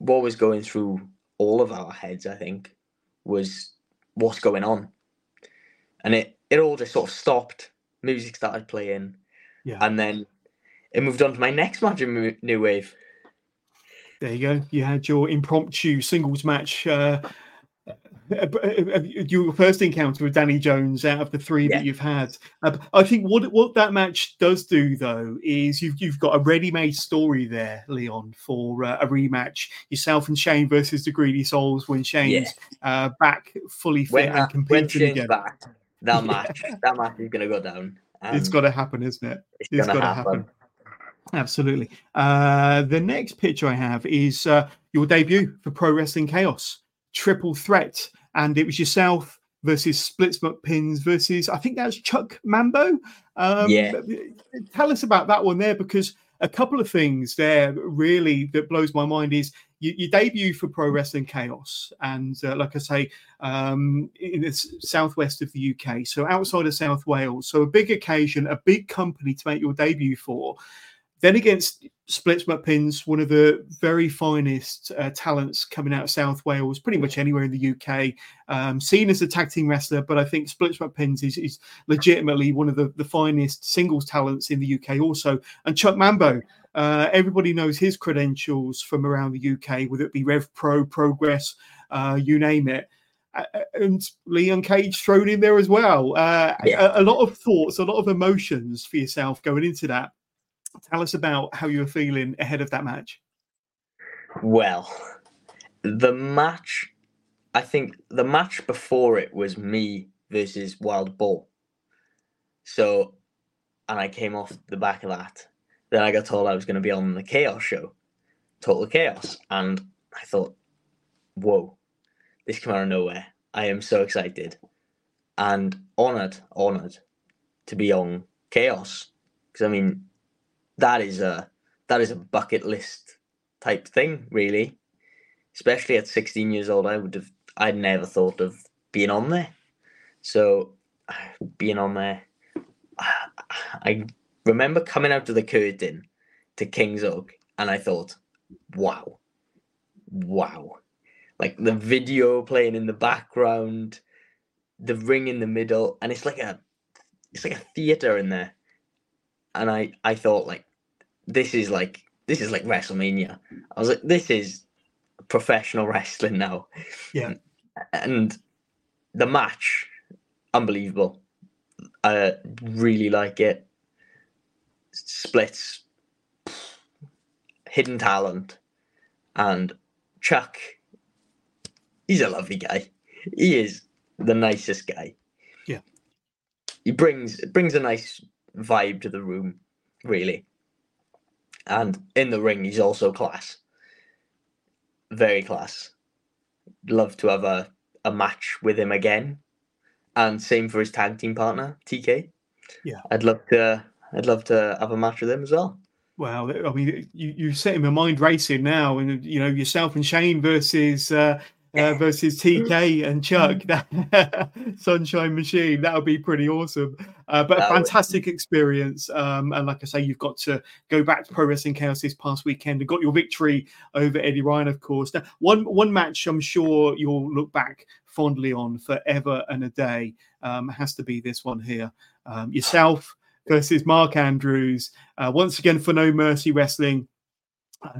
was going through all of our heads, I think, was what's going on. And it all just sort of stopped. Music started playing. Yeah. And then it moved on to my next match in New Wave. There you go. You had your impromptu singles match. Your first encounter with Danny Jones out of the three that you've had. I think what that match does do, though, is you've got a ready-made story there, Leon, for a rematch. Yourself and Shane versus the Greedy Souls when Shane's back fully fit and competing again. Back, that match is going to go down. It's got to happen, isn't it? It's got to happen. Absolutely. The next picture I have is your debut for Pro Wrestling Chaos. Triple threat, and it was yourself versus Splits McPins versus I think that's Chuck Mambo. Tell us about that one there, because a couple of things there really that blows my mind is you debut for Pro Wrestling Chaos, and like I say, in the southwest of the UK, so outside of South Wales, so a big occasion, a big company to make your debut for. Then against Splits McPins, one of the very finest talents coming out of South Wales, pretty much anywhere in the UK, seen as a tag team wrestler, but I think Splits McPins is legitimately one of the finest singles talents in the UK also. And Chuck Mambo, everybody knows his credentials from around the UK, whether it be RevPro, Progress, you name it. And Leon Cage thrown in there as well. A lot of thoughts, a lot of emotions for yourself going into that. Tell us about how you were feeling ahead of that match. Well, the match, I think the match before it was me versus Wild Boar. So, and I came off the back of that. Then I got told I was going to be on the Chaos show, Total Chaos. And I thought, whoa, this came out of nowhere. I am so excited and honoured to be on Chaos. Because, I mean, that is a bucket list type thing, really. Especially at 16 years old, I'd never thought of being on there. So being on there, I remember coming out of the curtain to King's Oak, and I thought, wow. Like the video playing in the background, the ring in the middle, and it's like a theater in there. And I thought, like, this is like WrestleMania. I was like, this is professional wrestling now. Yeah. And the match, unbelievable. I really like it. Splits, hidden talent. And Chuck, he's a lovely guy. He is the nicest guy. Yeah. He brings a nice vibe to the room, really. And in the ring, he's also class. Very class. Love to have a match with him again. And same for his tag team partner, TK. Yeah. I'd love to have a match with him as well. Well, I mean, you're setting my mind racing now, and you know, yourself and Shane versus TK and Chuck, that Sunshine Machine, that would be pretty awesome. But a fantastic experience. And like I say, you've got to go back to Pro Wrestling Chaos this past weekend and got your victory over Eddie Ryan, of course. Now, one match I'm sure you'll look back fondly on forever and a day has to be this one here. Yourself versus Mark Andrews, once again for No Mercy Wrestling,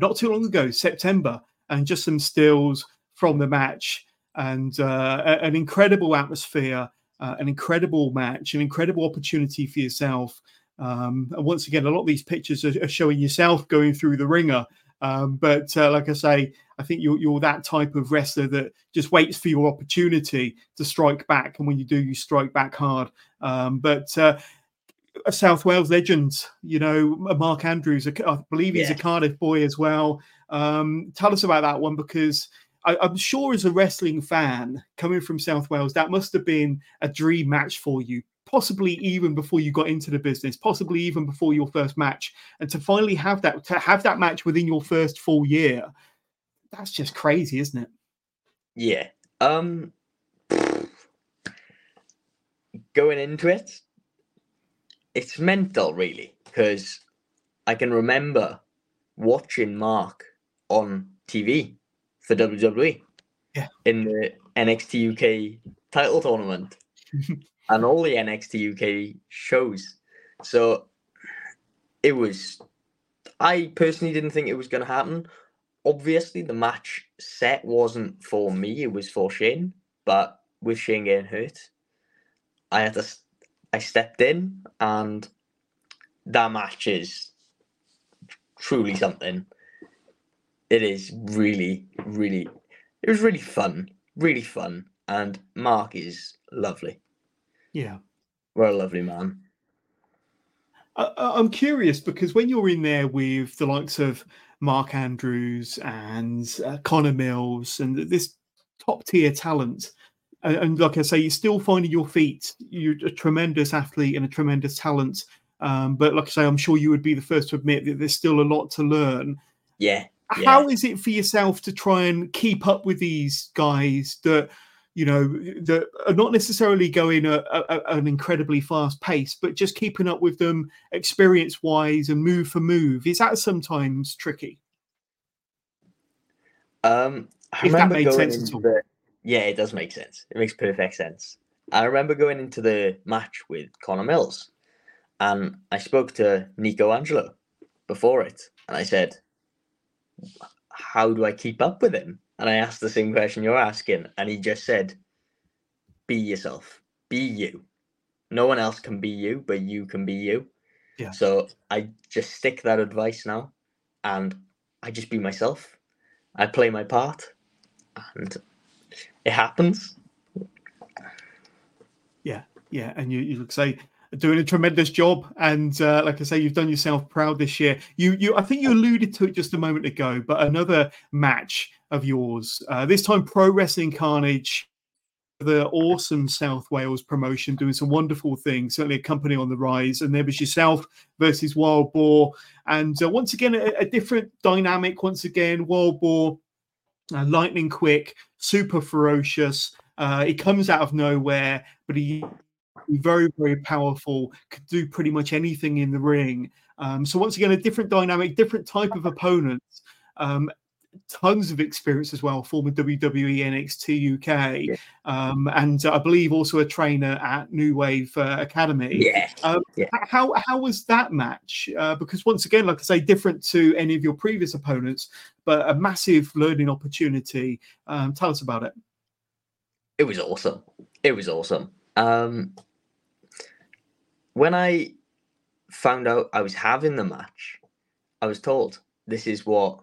not too long ago, September, and just some stills from the match, and an incredible atmosphere, an incredible match, an incredible opportunity for yourself. And once again, a lot of these pictures are showing yourself going through the ringer. But like I say, I think you're that type of wrestler that just waits for your opportunity to strike back. And when you do, you strike back hard. But a South Wales legend, you know, Mark Andrews, I believe he's a Cardiff boy as well. Tell us about that one, because I'm sure as a wrestling fan coming from South Wales, that must have been a dream match for you, possibly even before you got into the business, possibly even before your first match. And to finally have that match within your first full year, that's just crazy, isn't it? Yeah. Going into it, it's mental, really, because I can remember watching Mark on TV for WWE in the NXT UK title tournament and all the NXT UK shows. So it was, I personally didn't think it was going to happen. Obviously, the match set wasn't for me. It was for Shane, but with Shane getting hurt, I stepped in, and that match is truly something. It is really, really, it was really fun, and Mark is lovely. Yeah. What a lovely man. I'm curious, because when you're in there with the likes of Mark Andrews and Connor Mills and this top-tier talent, and like I say, you're still finding your feet. You're a tremendous athlete and a tremendous talent, but like I say, I'm sure you would be the first to admit that there's still a lot to learn. Yeah. Yeah. How is it for yourself to try and keep up with these guys that, you know, that are not necessarily going at an incredibly fast pace, but just keeping up with them experience-wise and move for move? Is that sometimes tricky? If that made sense at all. Yeah, it does make sense. It makes perfect sense. I remember going into the match with Connor Mills, and I spoke to Nico Angelo before it, and I said, how do I keep up with him? And I asked the same question you're asking, and he just said, be yourself, be you. No one else can be you, but you can be you. Yeah. So I just stick that advice now, and I just be myself. I play my part, and it happens. Yeah, yeah. And you say, doing a tremendous job, and like I say, you've done yourself proud this year. I think you alluded to it just a moment ago, but another match of yours, this time Pro Wrestling Carnage, the awesome South Wales promotion, doing some wonderful things, certainly a company on the rise, and there was yourself versus Wild Boar, and once again a different dynamic. Once again, Wild Boar, lightning quick, super ferocious. He comes out of nowhere, but he very, very powerful, could do pretty much anything in the ring. So once again, a different dynamic, different type of opponents, tons of experience as well, former WWE NXT UK, and I believe also a trainer at New Wave Academy. How was that match? Because once again, like I say, different to any of your previous opponents, but a massive learning opportunity. Tell us about it. It was awesome. It was awesome. When I found out I was having the match, I was told this is what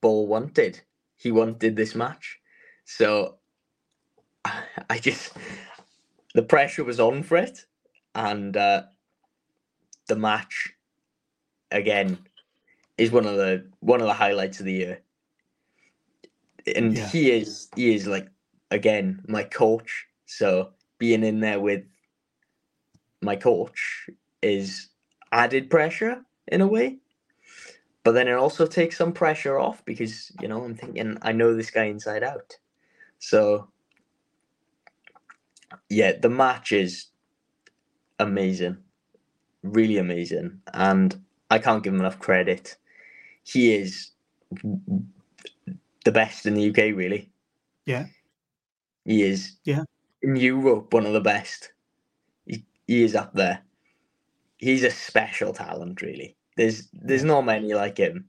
Boar wanted. He wanted this match. So I just, the pressure was on for it. And the match again, is one of the highlights of the year. And yeah. he is like, again, my coach. So being in there with my coach is added pressure in a way. But then it also takes some pressure off because, you know, I'm thinking, I know this guy inside out. So, yeah, the match is amazing. Really amazing. And I can't give him enough credit. He is the best in the UK, really. Yeah. He is. Yeah. In Europe, one of the best. He is up there. He's a special talent, really. There's not many like him.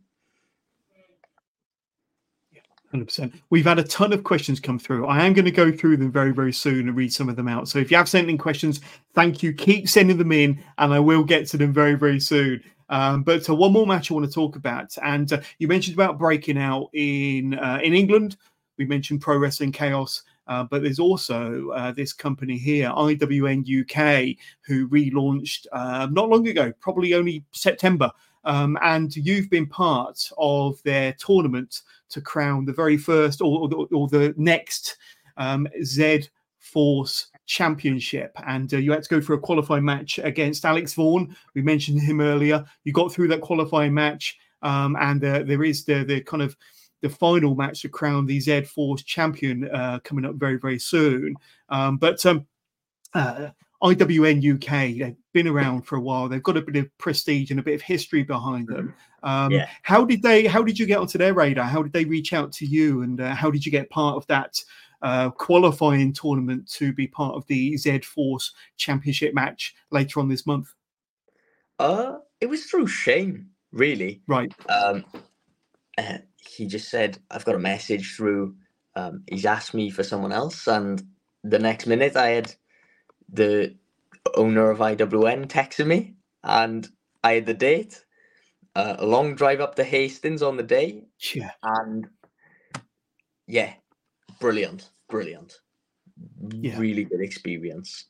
100%. We've had a ton of questions come through. I am going to go through them very, very soon and read some of them out. So if you have sent in questions, thank you. Keep sending them in, and I will get to them very, very soon. But one more match I want to talk about. And you mentioned about breaking out in England. We mentioned Pro Wrestling Chaos. But there's also this company here, IWN UK, who relaunched not long ago, probably only September. And you've been part of their tournament to crown the very first or the next Z Force Championship. And you had to go for a qualifying match against Alex Vaughan. We mentioned him earlier. You got through that qualifying match. And there is the kind of the final match to crown the Z Force champion coming up very, very soon. But IWN UK, they've been around for a while. They've got a bit of prestige and a bit of history behind them. Yeah. How did you get onto their radar? How did they reach out to you? And how did you get part of that qualifying tournament to be part of the Z Force championship match later on this month? It was through Shane, really. Right. He just said, I've got a message through, he's asked me for someone else. And the next minute I had the owner of IWN texting me and I had the date, a long drive up to Hastings on the day. Yeah. And yeah, brilliant. Yeah. Really good experience.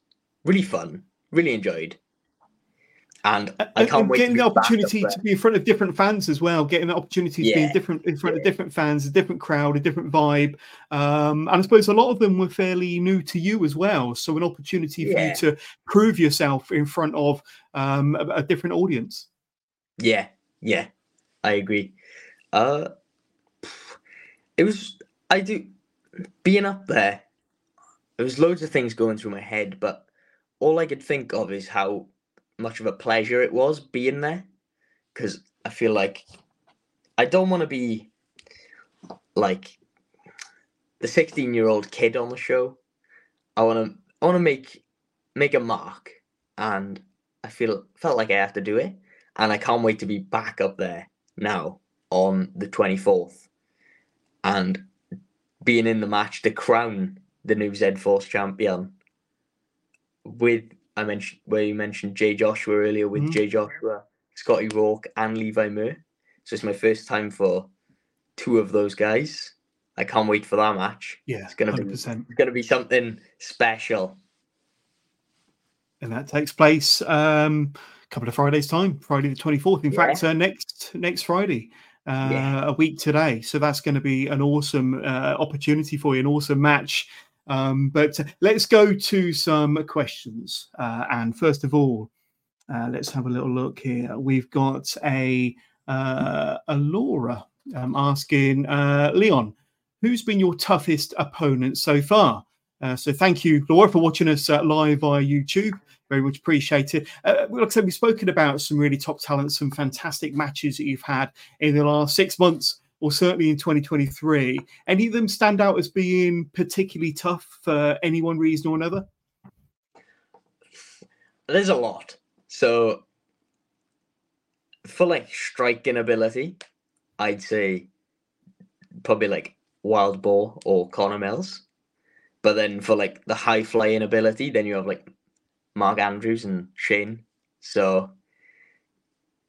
Really fun. Really enjoyed. And I can't wait getting to the opportunity to be in front of different fans as well. Getting the opportunity to be in front of different fans, a different crowd, a different vibe. And I suppose a lot of them were fairly new to you as well. So an opportunity for you to prove yourself in front of a different audience. Yeah, I agree. Being up there, there was loads of things going through my head, but all I could think of is how much of a pleasure it was being there, because I feel like I don't want to be like the 16-year-old kid on the show. I want to make a mark, and I felt like I have to do it, and I can't wait to be back up there now on the 24th and being in the match to crown the new Z Force champion with. You mentioned Jay Joshua earlier with Jay Joshua, Scotty Rourke and Levi Moore. So it's my first time for two of those guys. I can't wait for that match. Yeah, it's going to be something special. And that takes place a couple of Fridays' time, Friday the 24th. In fact, next Friday. A week today. So that's going to be an awesome opportunity for you, an awesome match. But let's go to some questions. And first of all, let's have a little look here. We've got a Laura asking, Leon, who's been your toughest opponent so far? So thank you, Laura, for watching us live via YouTube. Very much appreciated. Like I said, we've spoken about some really top talents, some fantastic matches that you've had in the last 6 months. Or certainly in 2023, any of them stand out as being particularly tough for any one reason or another? There's a lot. So for like striking ability, I'd say probably like Wild Boar or Connor Mills. But then for like the high flying ability, then you have like Mark Andrews and Shane. So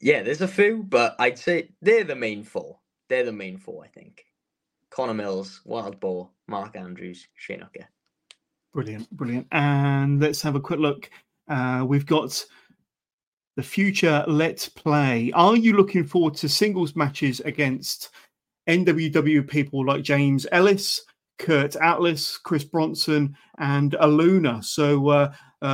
yeah, there's a few, but I'd say they're the main four. They're the main four, I think. Connor Mills, Wild Boar, Mark Andrews, Shane Hooker. Brilliant. And let's have a quick look. We've got the future Let's Play. Are you looking forward to singles matches against NWW people like James Ellis, Kurt Atlas, Chris Bronson, and Aluna? So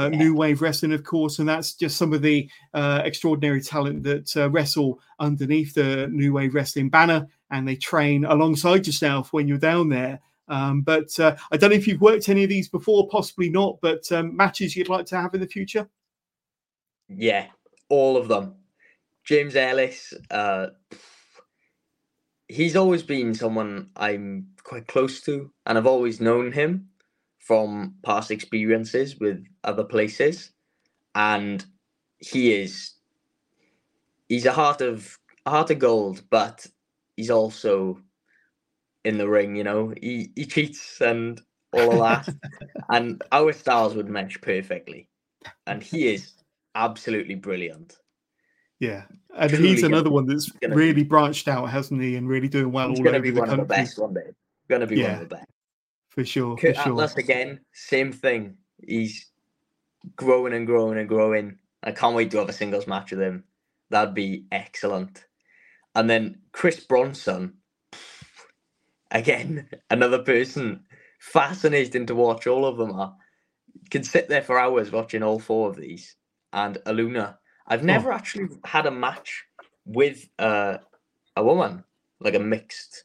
New Wave Wrestling, of course, and that's just some of the extraordinary talent that wrestle underneath the New Wave Wrestling banner, and they train alongside yourself when you're down there. But I don't know if you've worked any of these before, possibly not, but matches you'd like to have in the future? Yeah, all of them. James Ellis, he's always been someone I'm quite close to, and I've always known him from past experiences with other places. And he's a heart of gold, but he's also in the ring, you know, he cheats and all of that. And our styles would mesh perfectly. And he is absolutely brilliant. Yeah, and truly he's another one that's really branched out, hasn't he? And really doing well all over the country. He's going to be one of the best one day. Going to be one of the best. For sure, Kurt Atlas again, same thing. He's growing and growing and growing. I can't wait to have a singles match with him. That'd be excellent. And then Chris Bronson, again, another person fascinating to watch. All of them are. Can sit there for hours watching all four of these. And Aluna. I've never actually had a match with a woman, like a mixed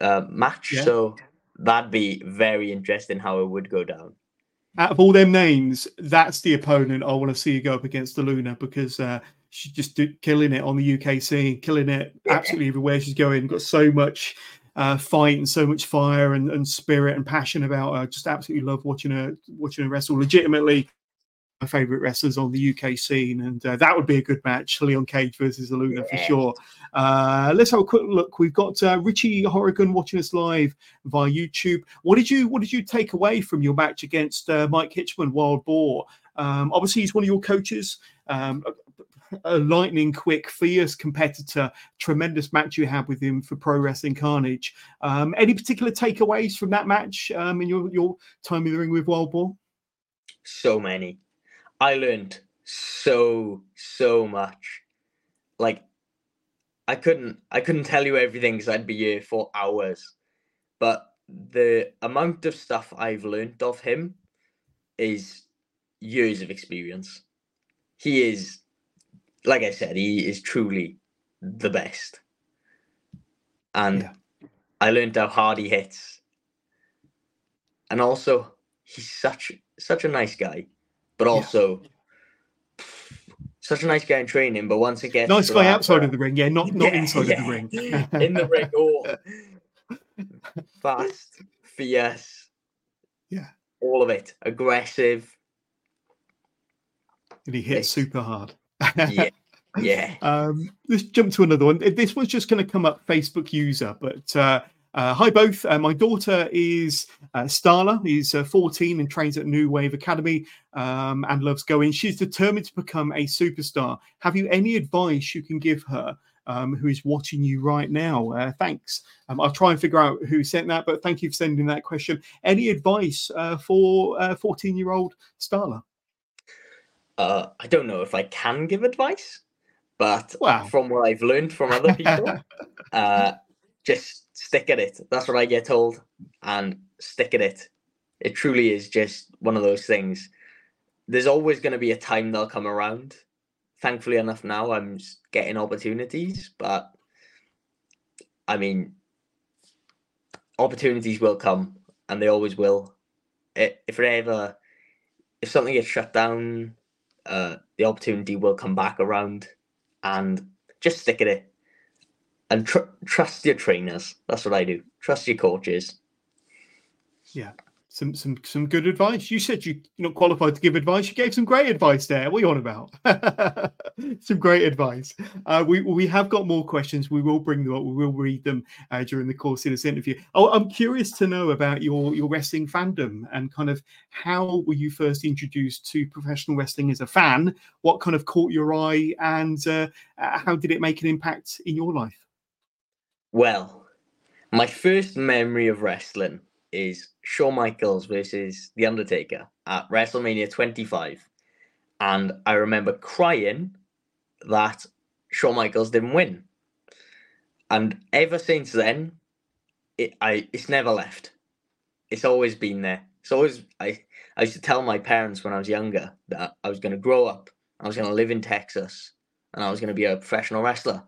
match. Yeah. So that'd be very interesting how it would go down. Out of all them names, that's the opponent I want to see you go up against, Aluna, because she's just killing it on the UK scene, killing it absolutely everywhere she's going. Got so much fight and so much fire and spirit and passion about her. Just absolutely love watching her wrestle. Legitimately, my favourite wrestlers on the UK scene, and that would be a good match, Leon Cage versus Aluna for sure. Let's have a quick look. We've got Richie Horrigan watching us live via YouTube. What did you take away from your match against Mike Hitchman, Wild Boar? Obviously, he's one of your coaches. A lightning quick, fierce competitor. Tremendous match you had with him for Pro Wrestling Carnage. Any particular takeaways from that match in your time in the ring with Wild Boar? So many. I learned so much. Like, I couldn't tell you everything because I'd be here for hours. But the amount of stuff I've learned of him is years of experience. He is, like I said, he is truly the best. And I learned how hard he hits. And also, he's such a nice guy. But also, such a nice guy in training. But once again, nice guy outside of the ring, not inside of the ring. In the ring, all fast, fierce, all of it, aggressive, and he hits super hard. Let's jump to another one. This one's just going to come up, Facebook user, but. Hi both. My daughter is Starla. He's 14 and trains at New Wave Academy and loves going. She's determined to become a superstar. Have you any advice you can give her who is watching you right now? Thanks. I'll try and figure out who sent that, but thank you for sending that question. Any advice for 14-year-old Starla? I don't know if I can give advice, but from what I've learned from other people, just stick at it. That's what I get told. And stick at it. It truly is just one of those things. There's always going to be a time they'll come around. Thankfully enough now, I'm getting opportunities. But, I mean, opportunities will come. And they always will. If something gets shut down, the opportunity will come back around. And just stick at it. And trust your trainers. That's what I do. Trust your coaches. Yeah, some good advice. You said you're not qualified to give advice. You gave some great advice there. What are you on about? Some great advice. We have got more questions. We will bring them up. We will read them during the course of this interview. Oh, I'm curious to know about your wrestling fandom and kind of how were you first introduced to professional wrestling as a fan? What kind of caught your eye and how did it make an impact in your life? Well, my first memory of wrestling is Shawn Michaels versus The Undertaker at WrestleMania 25. And I remember crying that Shawn Michaels didn't win. And ever since then, it's never left. It's always been there. It's always, I used to tell my parents when I was younger that I was going to grow up, I was going to live in Texas, and I was going to be a professional wrestler.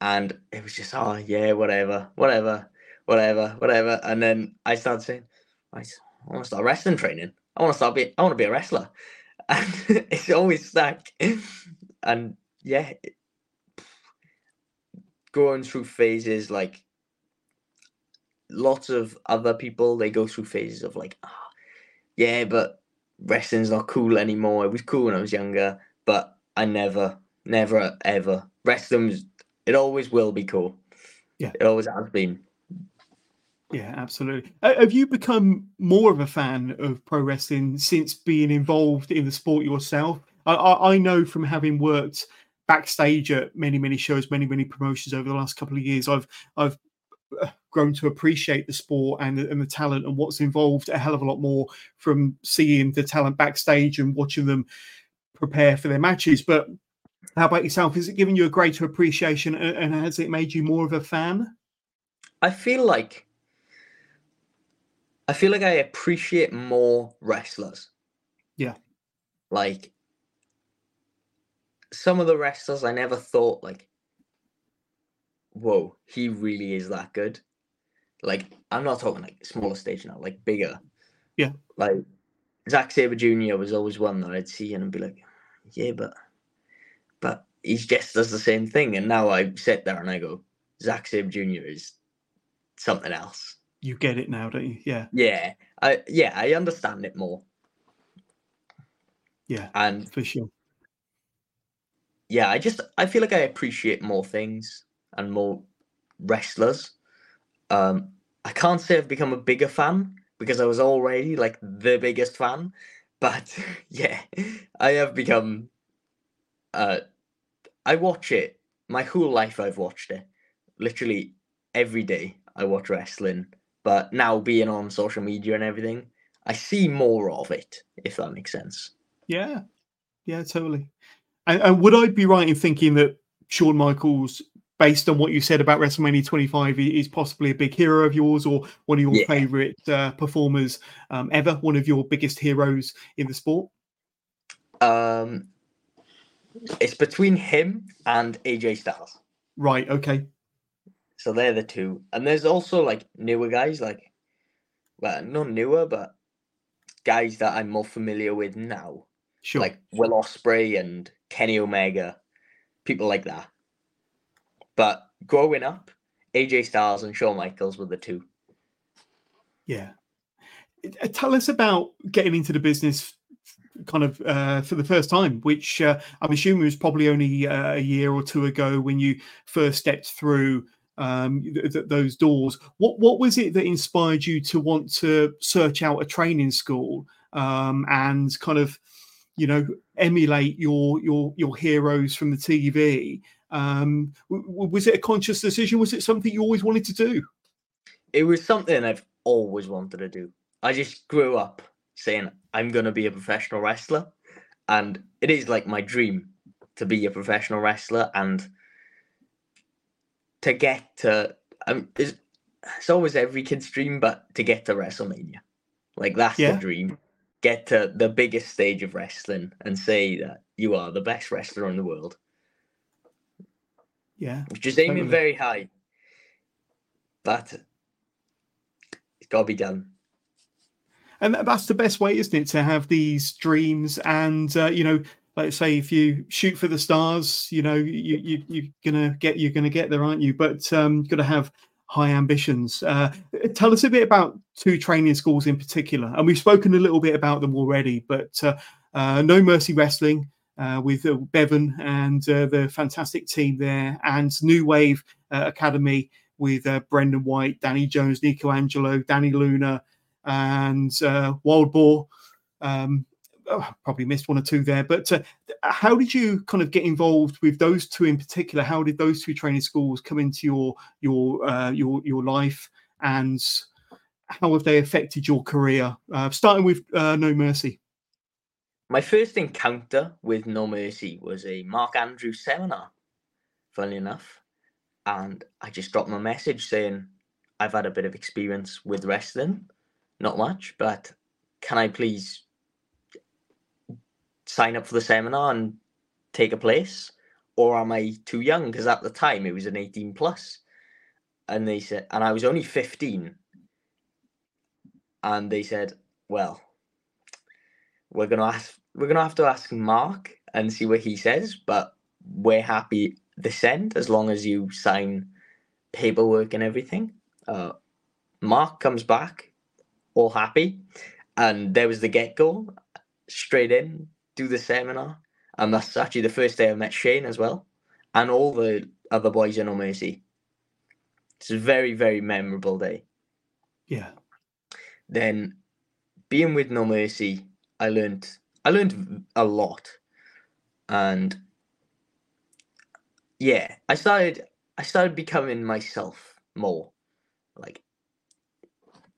And it was just, oh, yeah, whatever. And then I started saying, I want to start wrestling training. I want to be a wrestler. And it's always stuck. And yeah, going through phases, like lots of other people, they go through phases of like, oh, yeah, but wrestling's not cool anymore. It was cool when I was younger, but I never, ever. Wrestling was, it always will be cool. Yeah. It always has been. Yeah, absolutely. Have you become more of a fan of pro wrestling since being involved in the sport yourself? I know from having worked backstage at many shows, many promotions over the last couple of years, I've grown to appreciate the sport and the talent and what's involved a hell of a lot more from seeing the talent backstage and watching them prepare for their matches. But how about yourself? Has it given you a greater appreciation and has it made you more of a fan? I feel like I appreciate more wrestlers. Yeah. Like some of the wrestlers I never thought like, whoa, he really is that good. Like, I'm not talking like smaller stage now, like bigger. Yeah. Like Zack Sabre Jr. was always one that I'd see and I'd be like, yeah, but he just does the same thing. And now I sit there and I go, Zack Sabre Jr. is something else. You get it now, don't you? Yeah. Yeah. I understand it more. Yeah. And for sure. Yeah, I feel like I appreciate more things and more wrestlers. I can't say I've become a bigger fan because I was already like the biggest fan, but yeah, I have become I watch it. My whole life I've watched it. Literally every day I watch wrestling. But now being on social media and everything, I see more of it, if that makes sense. Yeah. Yeah, totally. And would I be right in thinking that Shawn Michaels, based on what you said about WrestleMania 25, is possibly a big hero of yours or one of your favourite performers ever, one of your biggest heroes in the sport? It's between him and AJ Styles. Right, okay. So they're the two. And there's also like newer guys, like, well, not newer, but guys that I'm more familiar with now. Sure. Like Will Ospreay and Kenny Omega, people like that. But growing up, AJ Styles and Shawn Michaels were the two. Yeah. Tell us about getting into the business kind of for the first time, which I'm assuming was probably only a year or two ago when you first stepped through those doors. What was it that inspired you to want to search out a training school and kind of, you know, emulate your heroes from the TV? Was it a conscious decision? Was it something you always wanted to do? It was something I've always wanted to do. I just grew up saying I'm going to be a professional wrestler, and it is like my dream to be a professional wrestler and to get to, it's always every kid's dream, but to get to WrestleMania, like that's the dream. Get to the biggest stage of wrestling and say that you are the best wrestler in the world. Yeah, which is aiming very high, but it's got to be done. And that's the best way, isn't it, to have these dreams and you know. Like say, if you shoot for the stars, you know you're gonna get there, aren't you? But you've got to have high ambitions. Tell us a bit about two training schools in particular, and we've spoken a little bit about them already. But No Mercy Wrestling with Bevan and the fantastic team there, and New Wave Academy with Brendan White, Danny Jones, Nico Angelo, Danny Luna, and Wild Boar. I probably missed one or two there, but how did you kind of get involved with those two in particular? How did those two training schools come into your life, and how have they affected your career? Starting with No Mercy. My first encounter with No Mercy was a Mark Andrews seminar, funnily enough. And I just dropped my message saying, I've had a bit of experience with wrestling, not much, but can I please sign up for the seminar and take a place? Or am I too young? Because at the time it was an 18 plus. And they said, and I was only 15. And they said, well, we're gonna have to ask Mark and see what he says, but we're happy to send as long as you sign paperwork and everything. Mark comes back, all happy, and there was the get-go, straight in, do the seminar. And that's actually the first day I met Shane as well, and all the other boys in No Mercy. It's a very, very memorable day. Yeah. Then being with No Mercy, I learned a lot. And yeah, I started becoming myself more. Like,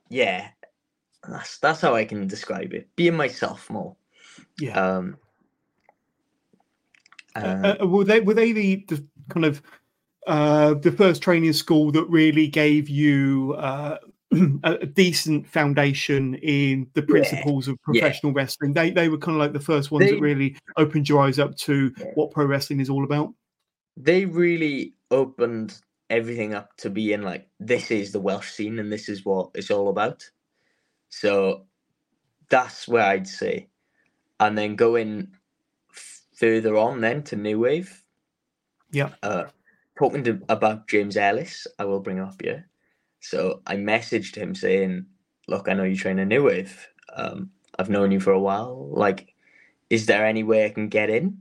yeah, that's how I can describe it. Being myself more. Yeah. Were they the kind of the first training school that really gave you a decent foundation in the principles of professional wrestling? They were kind of like the first ones that really opened your eyes up to what pro wrestling is all about. They really opened everything up to being like, this is the Welsh scene and this is what it's all about. So that's where I'd say. And then going further on then to New Wave. Yeah. Talking about James Ellis, I will bring up here. So I messaged him saying, look, I know you train a New Wave. I've known you for a while. Like, is there any way I can get in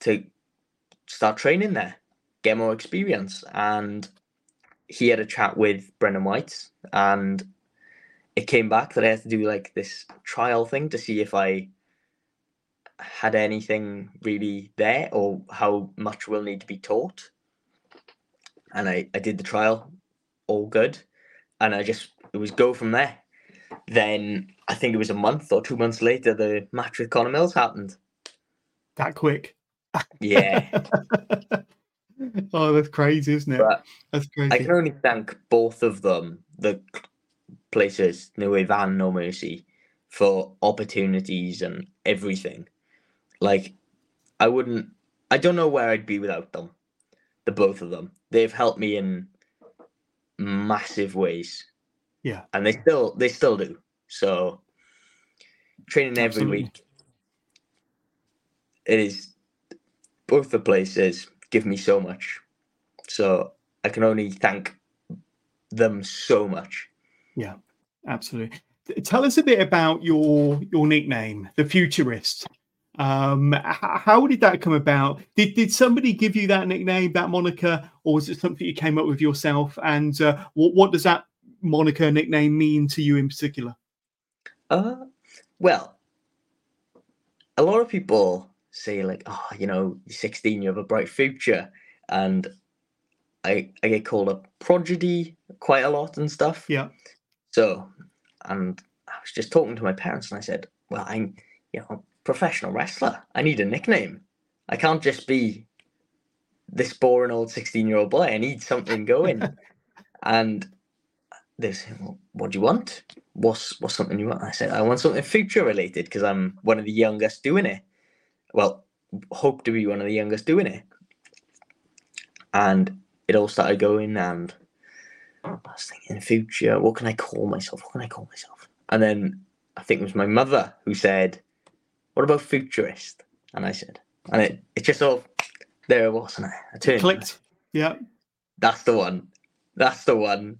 to start training there, get more experience? And he had a chat with Brendan White, and it came back that I had to do like this trial thing to see if I had anything really there or how much will need to be taught. And I did the trial. All good, and it was go from there. Then I think it was a month or 2 months later the match with Connor Mills happened. That quick? Yeah. Oh, that's crazy, isn't it? But that's crazy. I can only thank both of them, the places, New Wave and No Mercy, for opportunities and everything. Like, I don't know where I'd be without them, the both of them. They've helped me in massive ways, yeah, and they still do. So training every week, it is, both the places give me so much, so I can only thank them so much. Yeah, absolutely. Tell us a bit about your nickname, the Futurist. How did that come about? Did somebody give you that nickname, that moniker, or was it something you came up with yourself? And what does that moniker, nickname mean to you in particular? Well, a lot of people say like, oh, you know, you're 16, you have a bright future, and I get called a prodigy quite a lot and stuff. Yeah. So, and I was just talking to my parents, and I said, well, I'm professional wrestler. I need a nickname. I can't just be this boring old 16-year-old boy. I need something going. And they said, well, what do you want? What's something you want? I said, I want something future related because I'm one of the youngest doing it. Well, hope to be one of the youngest doing it. And it all started going, and I was thinking, future, what can I call myself? And then I think it was my mother who said, what about futurist? And I said, and it just sort of, there it was, and I turned. Clicked. Yeah. That's the one. And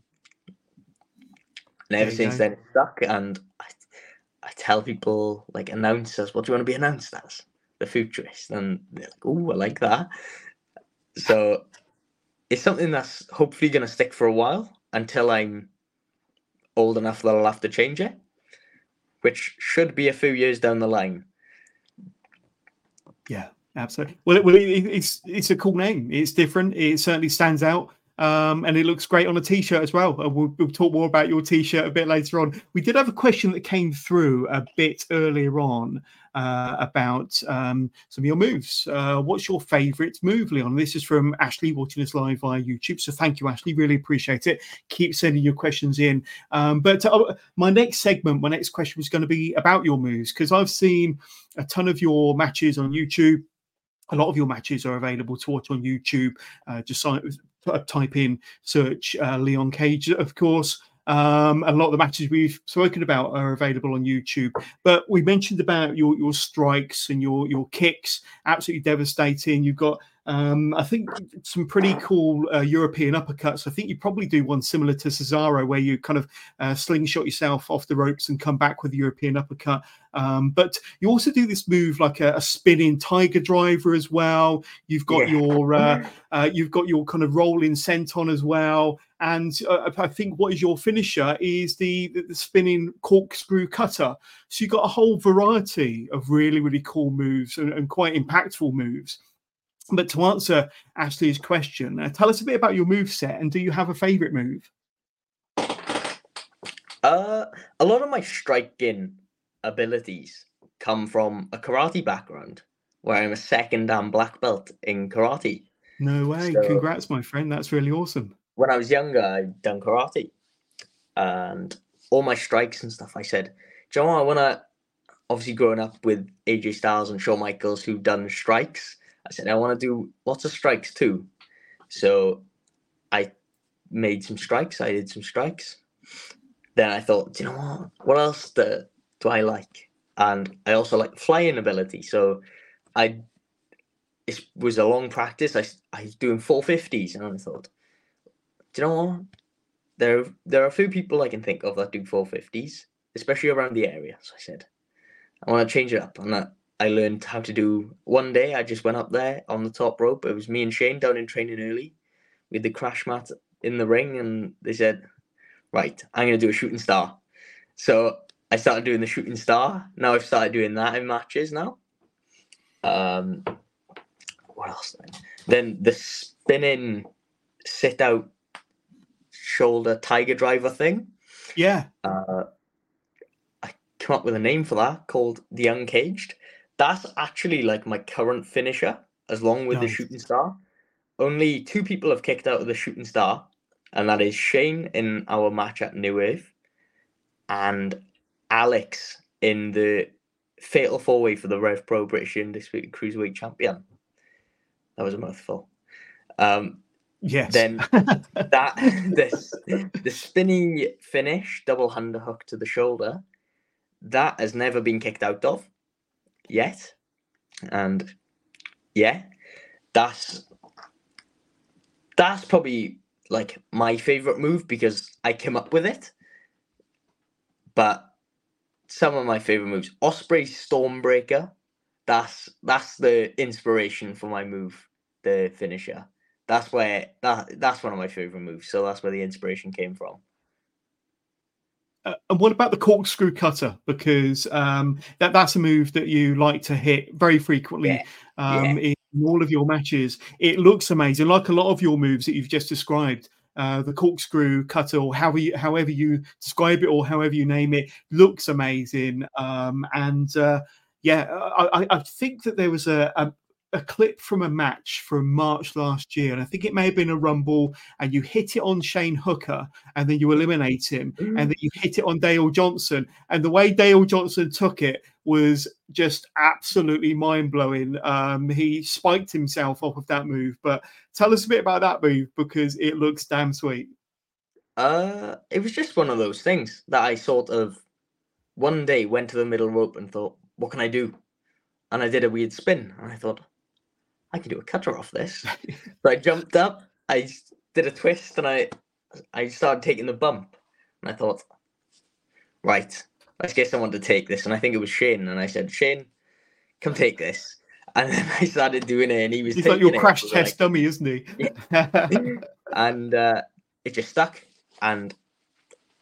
ever since then, it's stuck. And I tell people, like, announcers, what do you want to be announced as? The Futurist. And they're like, oh, I like that. So it's something that's hopefully going to stick for a while until I'm old enough that I'll have to change it, which should be a few years down the line. Yeah, absolutely. Well, it's a cool name. It's different. It certainly stands out, and it looks great on a T-shirt as well. We'll talk more about your T-shirt a bit later on. We did have a question that came through a bit earlier on about some of your moves. What's your favourite move, Leon? This is from Ashley watching us live via YouTube. So thank you, Ashley. Really appreciate it. Keep sending your questions in. But my next segment, my next question was going to be about your moves, because I've seen a ton of your matches on YouTube. A lot of your matches are available to watch on YouTube. Just type in, search Leon Cage, of course. A lot of the matches we've spoken about are available on YouTube. But we mentioned about your strikes and your kicks, absolutely devastating. You've got, I think, some pretty cool European uppercuts. I think you probably do one similar to Cesaro, where you kind of slingshot yourself off the ropes and come back with a European uppercut. But you also do this move like a spinning tiger driver as well. You've got your kind of rolling senton as well. And I think what is your finisher is the spinning corkscrew cutter. So you've got a whole variety of really, really cool moves and quite impactful moves. But to answer Ashley's question, tell us a bit about your moveset, and do you have a favourite move? A lot of my striking abilities come from a karate background, where I'm a second and black belt in karate. No way. So, congrats, my friend. That's really awesome. When I was younger, I'd done karate, and all my strikes and stuff, I said, do you know what, I want to, obviously growing up with AJ Styles and Shawn Michaels who've done strikes, I said, I want to do lots of strikes too. So I made some strikes, I did some strikes. Then I thought, do you know what else do I like? And I also like flying ability. So it was a long practice. I was doing 450s, and I thought, do you know what? There are a few people I can think of that do 450s, especially around the area. So I said, I want to change it up. And I learned how to do. One day I just went up there on the top rope. It was me and Shane down in training early. We had the crash mat in the ring, and they said, right, I'm going to do a shooting star. So I started doing the shooting star. Now I've started doing that in matches now. What else? Then the spinning sit out shoulder tiger driver thing. Yeah. I come up with a name for that called the Uncaged. That's actually like my current finisher, as long with the shooting star. Only two people have kicked out of the shooting star, and that is Shane in our match at New Wave, and Alex in the fatal four-way for the RevPro British Undisputed Cruiserweight Champion. That was a mouthful. Yes. Then the spinning finish, double underhook to the shoulder, that has never been kicked out of yet. And yeah, that's probably like my favorite move, because I came up with it. But some of my favorite moves, Osprey Stormbreaker, that's the inspiration for my move, the finisher. That's where that's one of my favorite moves. So that's where the inspiration came from. And what about the corkscrew cutter? Because that's a move that you like to hit very frequently in all of your matches. It looks amazing, like a lot of your moves that you've just described. The corkscrew cutter, or however you describe it, or however you name it, looks amazing. I think that there was a clip from a match from March last year, and I think it may have been a Rumble, and you hit it on Shane Hooker, and then you eliminate him, and then you hit it on Dale Johnson, and the way Dale Johnson took it was just absolutely mind-blowing. He spiked himself off of that move. But tell us a bit about that move, because it looks damn sweet. It was just one of those things that I sort of one day went to the middle rope and thought, what can I do? And I did a weird spin, and I thought, I can do a cutter off this. So I jumped up, I did a twist, and I started taking the bump. And I thought, right, let's get someone to take this. And I think it was Shane. And I said, Shane, come take this. And then I started doing it, and he was taking it. He's like your crash test dummy, isn't he? Yeah. And it just stuck. And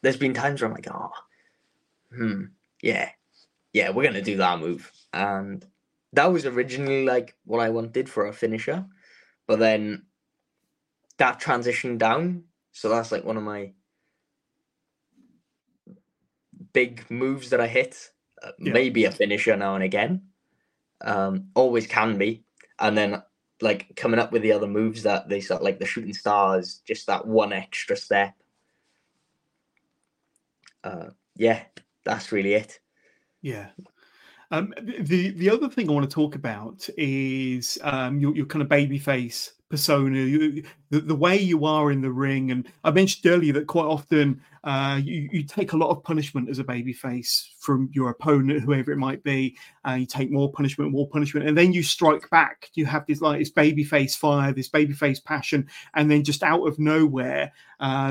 there's been times where I'm like, yeah, we're going to do that move. And that was originally like what I wanted for a finisher, but then that transitioned down. So that's like one of my big moves that I hit maybe a finisher now and again. Always can be. And then like coming up with the other moves that they start, like the shooting stars, just that one extra step. Yeah, that's really it. Yeah. The other thing I want to talk about is your kind of babyface persona, the way you are in the ring. And I mentioned earlier that quite often you take a lot of punishment as a babyface from your opponent, whoever it might be, and you take more punishment, and then you strike back. You have this like this babyface fire, this babyface passion, and then just out of nowhere,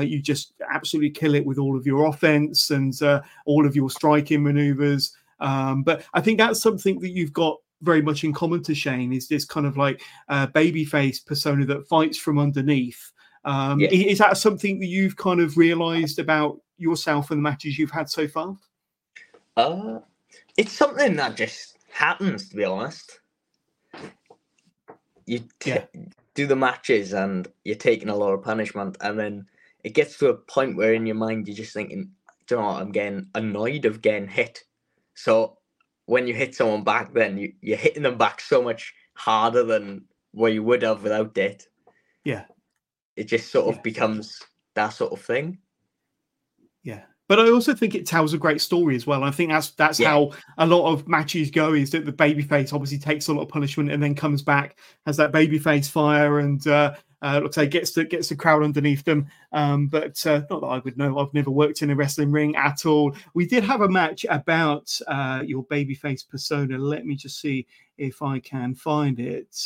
you just absolutely kill it with all of your offense and all of your striking maneuvers. But I think that's something that you've got very much in common to Shane, is this kind of like babyface persona that fights from underneath. Is that something that you've kind of realized about yourself and the matches you've had so far? It's something that just happens, to be honest. You do the matches and you're taking a lot of punishment, and then it gets to a point where in your mind you're just thinking, do you know what, I'm getting annoyed of getting hit. So when you hit someone back, then you're hitting them back so much harder than what you would have without it. Yeah. It just sort of becomes that sort of thing. Yeah. But I also think it tells a great story as well. I think that's how a lot of matches go, is that the babyface obviously takes a lot of punishment and then comes back, has that babyface fire, and looks like gets the crowd underneath them. But not that I would know. I've never worked in a wrestling ring at all. We did have a match about your babyface persona. Let me just see if I can find it.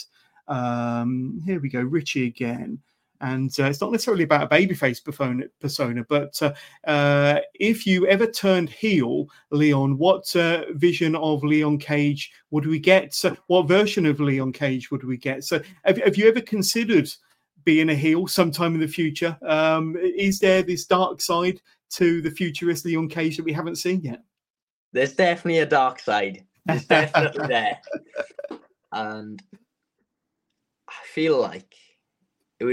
Here we go, Richie again. And it's not necessarily about a babyface persona, but if you ever turned heel, Leon, what vision of Leon Cage would we get? So what version of Leon Cage would we get? So have you ever considered being a heel sometime in the future? Is there this dark side to the futurist Leon Cage that we haven't seen yet? There's definitely a dark side. It's definitely there. And I feel like it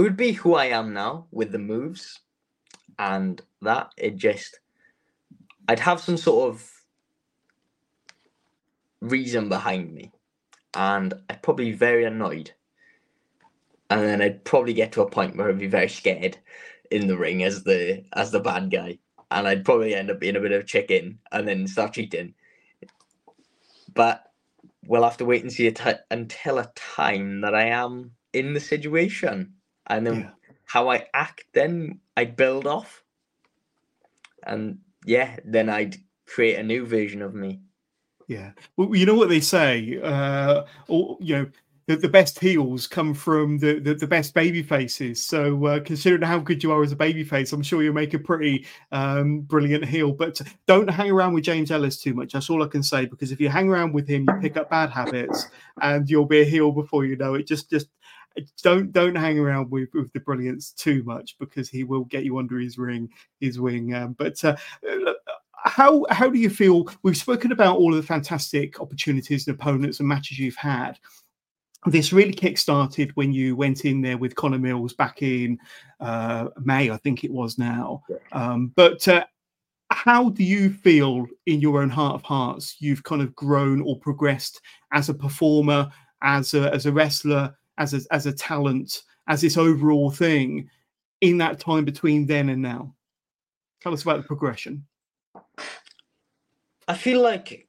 would be who I am now with the moves and that. I'd have some sort of reason behind me, and I'd probably be very annoyed. And then I'd probably get to a point where I'd be very scared in the ring as the bad guy. And I'd probably end up being a bit of a chicken and then start cheating. But we'll have to wait and see until a time that I am in the situation, and then how I act, then I'd build off, and then I'd create a new version of me. Yeah, well, you know what they say, the best heels come from the best baby faces. So considering how good you are as a baby face, I'm sure you'll make a pretty brilliant heel. But don't hang around with James Ellis too much. That's all I can say, because if you hang around with him, you pick up bad habits and you'll be a heel before you know it. Just don't hang around with the brilliance too much, because he will get you under his wing. How do you feel? We've spoken about all of the fantastic opportunities and opponents and matches you've had. This really kick-started when you went in there with Connor Mills back in May, I think it was now. But how do you feel in your own heart of hearts you've kind of grown or progressed as a performer, as a wrestler, as a talent, as this overall thing in that time between then and now? Tell us about the progression. I feel like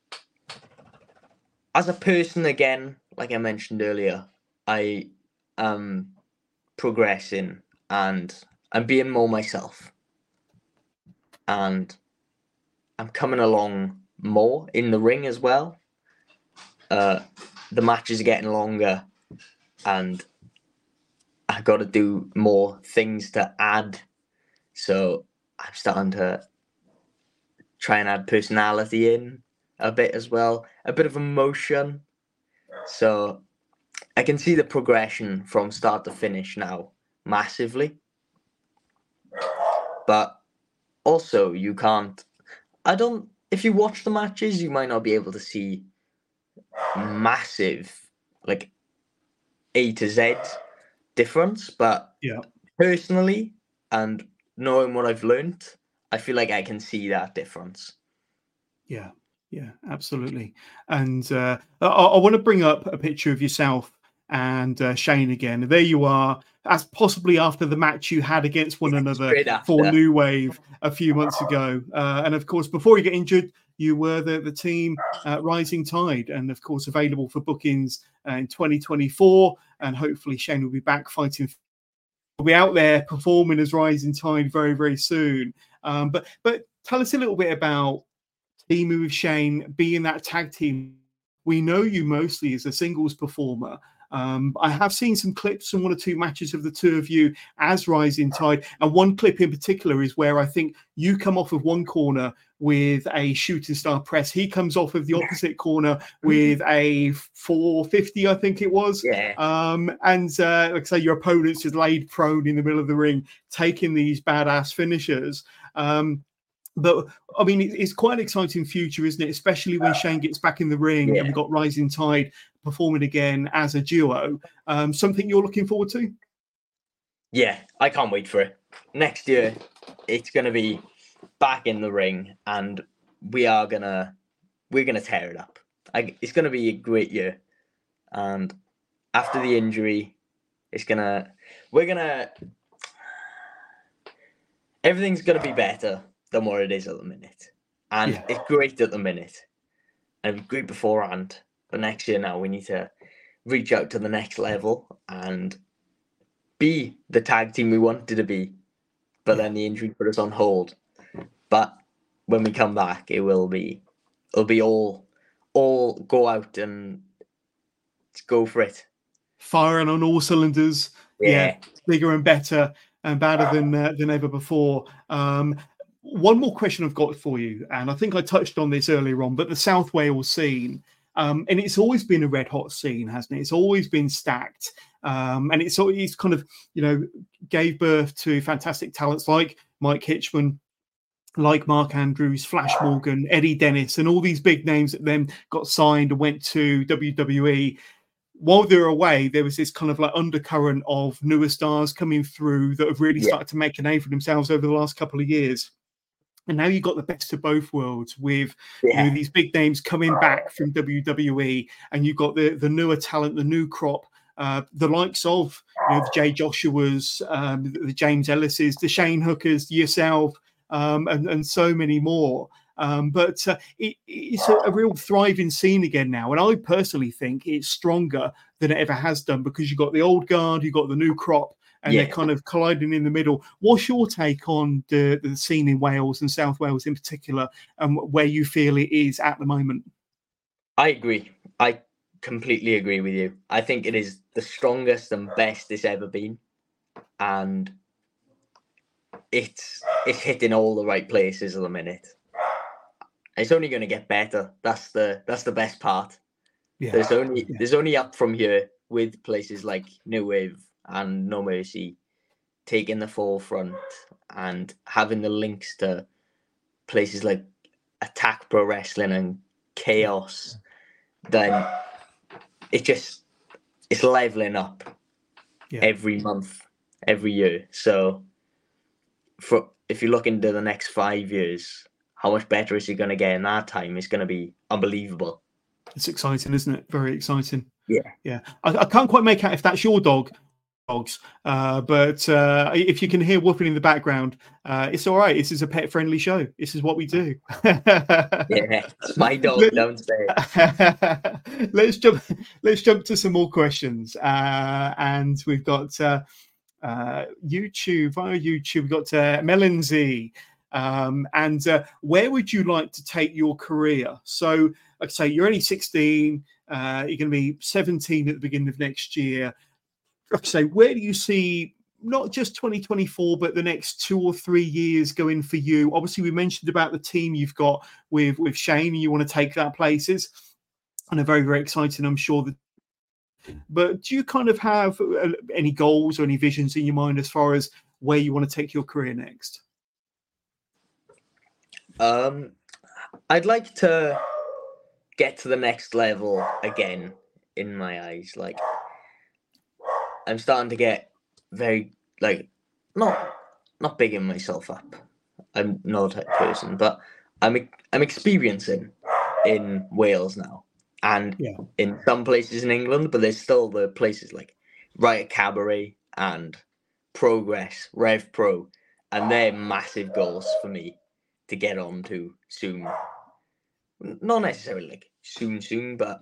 as a person again, like I mentioned earlier, I am progressing and I'm being more myself. And I'm coming along more in the ring as well. The matches are getting longer and I've got to do more things to add. So I'm starting to try and add personality in a bit as well, a bit of emotion. So I can see the progression from start to finish now massively. But also if you watch the matches, you might not be able to see massive like A to Z difference. But personally, and knowing what I've learned, I feel like I can see that difference. Yeah, yeah, absolutely. And I want to bring up a picture of yourself and Shane again. There you are. That's possibly after the match you had against one another for New Wave a few months ago. And of course, before you get injured, you were the team Rising Tide, and of course available for bookings in 2024. And hopefully Shane will be back fighting. We'll be out there performing as Rising Tide very, very soon. But tell us a little bit about teaming with Shane, being that tag team. We know you mostly as a singles performer. I have seen some clips and one or two matches of the two of you as Rising Tide. And one clip in particular is where I think you come off of one corner with a shooting star press. He comes off of the opposite corner with a 450, I think it was. Yeah. And like I say, your opponent's just laid prone in the middle of the ring, taking these badass finishers. But I mean, it's quite an exciting future, isn't it? Especially when Shane gets back in the ring and we've got Rising Tide performing again as a duo. Something you're looking forward to? Yeah, I can't wait for it. Next year, it's going to be back in the ring, and we're gonna tear it up. It's gonna be a great year. And after the injury, everything's gonna be better than what it is at the minute. And it's great at the minute, and it was great beforehand. But next year now, we need to reach out to the next level and be the tag team we wanted to be. But then the injury put us on hold. But when we come back, it'll be all go out and go for it. Firing on all cylinders. Yeah. Bigger and better and better than ever before. One more question I've got for you, and I think I touched on this earlier on, but the South Wales scene, and it's always been a red hot scene, hasn't it? It's always been stacked. And it's kind of, gave birth to fantastic talents like Mike Hitchman, like Mark Andrews, Flash Morgan, Eddie Dennis, and all these big names that then got signed and went to WWE. While they were away, there was this kind of like undercurrent of newer stars coming through that have really started to make a name for themselves over the last couple of years. And now you've got the best of both worlds with these big names coming back from WWE, and you've got the newer talent, the new crop, the likes of the Jay Joshuas, the James Ellises, the Shane Hookers, yourself, and so many more. But it's a real thriving scene again now. And I personally think it's stronger than it ever has done, because you've got the old guard, you've got the new crop, and they're kind of colliding in the middle. What's your take on the scene in Wales and South Wales in particular, and where you feel it is at the moment? I agree. I completely agree with you. I think it is the strongest and best it's ever been. And it's hitting all the right places at the minute. It's only going to get better. That's the best part. Yeah. There's only up from here, with places like New Wave and No Mercy taking the forefront and having the links to places like Attack Pro Wrestling and Chaos. Then it's leveling up every month, every year. So if you look into the next 5 years, how much better is it going to get in that time? It's going to be unbelievable. It's exciting, isn't it? Very exciting. Yeah. I can't quite make out if that's your dogs, but if you can hear whooping in the background, it's all right. This is a pet-friendly show. This is what we do. Yeah, my dog downstairs. Let's jump to some more questions, and we've got YouTube. Via YouTube, we've got Melanzy. And where would you like to take your career? So, like I say, you're only 16. You're going to be 17 at the beginning of next year. Like I say, where do you see not just 2024, but the next 2 or 3 years going for you? Obviously, we mentioned about the team you've got with Shane, and you want to take that places, and they're very, very exciting, I'm sure. But do you kind of have any goals or any visions in your mind as far as where you want to take your career next? I'd like to get to the next level again, in my eyes. Like, I'm starting to get very, like, not bigging myself up. I'm not a type person, but I'm experiencing in Wales now, and in some places in England, but there's still the places like Riot Cabaret and Progress, RevPro, and they're massive goals for me to get on to soon. Not necessarily like soon, but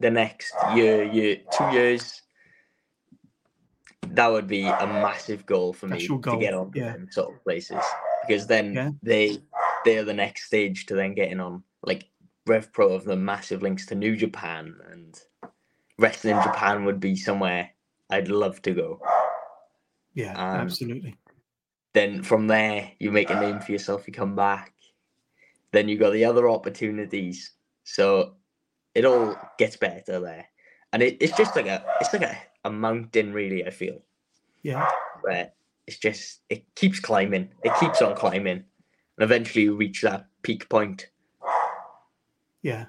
the next year, 2 years, that would be a massive goal for me to get on to them sort of places, because then they're the next stage to then getting on. Like RevPro have the massive links to New Japan, and Wrestling Japan would be somewhere I'd love to go. Yeah, absolutely. Then from there, you make a name for yourself, you come back. Then you got the other opportunities. So it all gets better there. And it's just like a mountain, really, I feel. Yeah. Where it's just, it keeps climbing. It keeps on climbing. And eventually you reach that peak point. Yeah.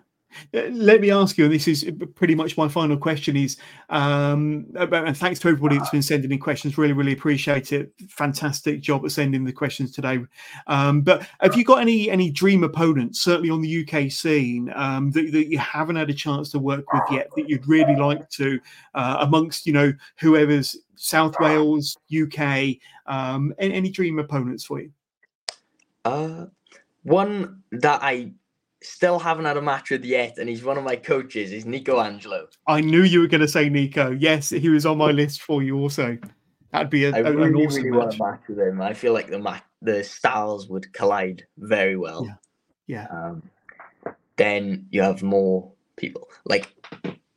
Let me ask you, and this is pretty much my final question is, and thanks to everybody that's been sending in questions. Really, really appreciate it. Fantastic job at sending the questions today. But have you got any dream opponents, certainly on the UK scene, that you haven't had a chance to work with yet, that you'd really like to, amongst, you know, whoever's South Wales, UK, any dream opponents for you? One that I still haven't had a match with yet, and he's one of my coaches, is Nico Angelo. I knew you were going to say Nico. Yes, he was on my list for you also. That'd be an awesome match. I really want a match with him. I feel like the styles would collide very well. Yeah. Then you have more people. Like,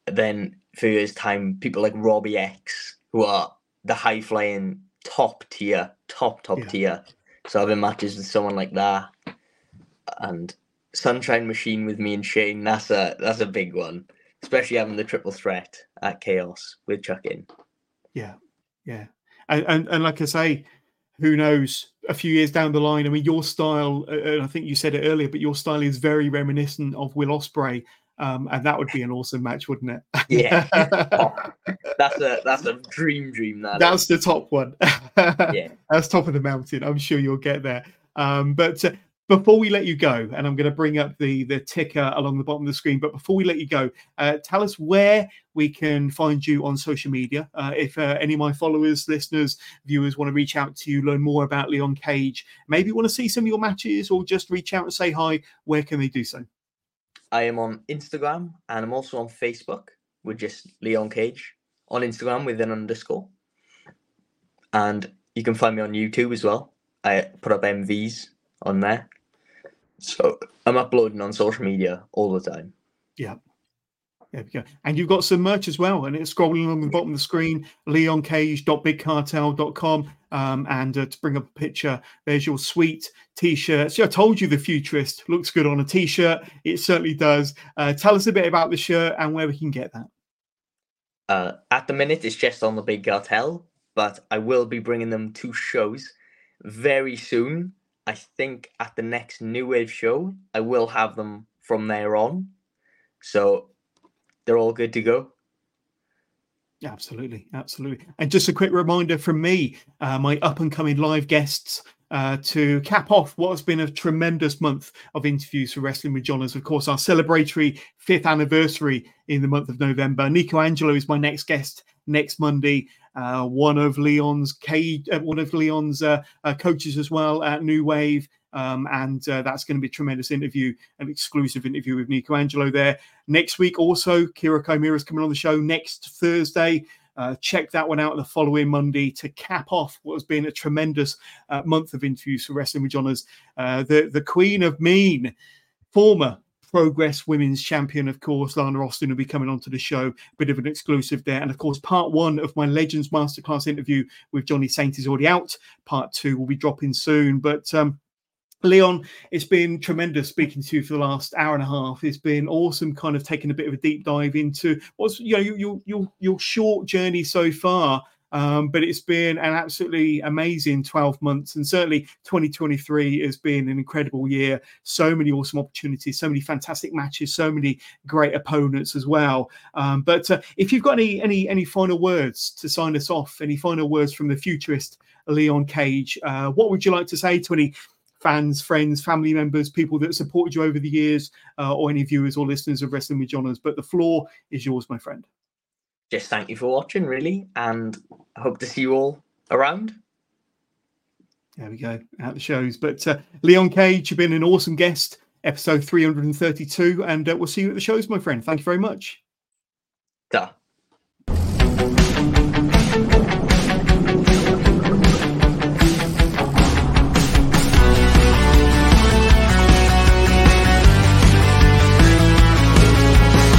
then for years' time, people like Robbie X, who are the high-flying top tier. So having matches with someone like that. And Sunshine Machine with me and Shane, that's a big one, especially having the triple threat at Chaos with Chuck in. Yeah. And like I say, who knows, a few years down the line, I mean, your style, and I think you said it earlier, but your style is very reminiscent of Will Ospreay, and that would be an awesome match, wouldn't it? Yeah. That's a dream. That's the top one. Yeah. That's top of the mountain. I'm sure you'll get there. Before we let you go, and I'm going to bring up the ticker along the bottom of the screen, but before we let you go, tell us where we can find you on social media. If any of my followers, listeners, viewers want to reach out to you, learn more about Leon Cage, maybe want to see some of your matches or just reach out and say hi, where can they do so? I am on Instagram, and I'm also on Facebook with just Leon Cage, on Instagram with an underscore. And you can find me on YouTube as well. I put up MVs on there. So I'm uploading on social media all the time. Yeah. There we go. And you've got some merch as well. And it's scrolling along the bottom of the screen, leoncage.bigcartel.com. And to bring up a picture, there's your sweet T-shirt. See, I told you the futurist looks good on a T-shirt. It certainly does. Tell us a bit about the shirt and where we can get that. At the minute, it's just on the Big Cartel, but I will be bringing them to shows very soon. I think at the next New Wave show, I will have them from there on. So they're all good to go. Absolutely. And just a quick reminder from me, my up-and-coming live guests, to cap off what has been a tremendous month of interviews for Wrestling with John, as of course our celebratory 5th anniversary in the month of November. Nico Angelo is my next guest next Monday. One of Leon's coaches as well at New Wave. And that's going to be a tremendous interview, an exclusive interview with Nico Angelo there. Next week also, Kira Chimera is coming on the show next Thursday. Check that one out the following Monday to cap off what has been a tremendous month of interviews for Wrestling with John. The Queen of Mean, former Progress Women's Champion, of course, Lana Austin, will be coming onto the show. Bit of an exclusive there. And, of course, part one of my Legends Masterclass interview with Johnny Saint is already out. Part two will be dropping soon. But Leon, it's been tremendous speaking to you for the last hour and a half. It's been awesome kind of taking a bit of a deep dive into what's, you know, your short journey so far. But it's been an absolutely amazing 12 months, and certainly 2023 has been an incredible year. So many awesome opportunities, so many fantastic matches, so many great opponents as well. But if you've got any final words to sign us off, any final words from the futurist Leon Cage, what would you like to say to any fans, friends, family members, people that supported you over the years, or any viewers or listeners of Wrestling with Jonas. But the floor is yours, my friend. Just thank you for watching, really, and I hope to see you all around. There we go, out the shows. But Leon Cage, you've been an awesome guest, episode 332, and we'll see you at the shows, my friend. Thank you very much. Duh.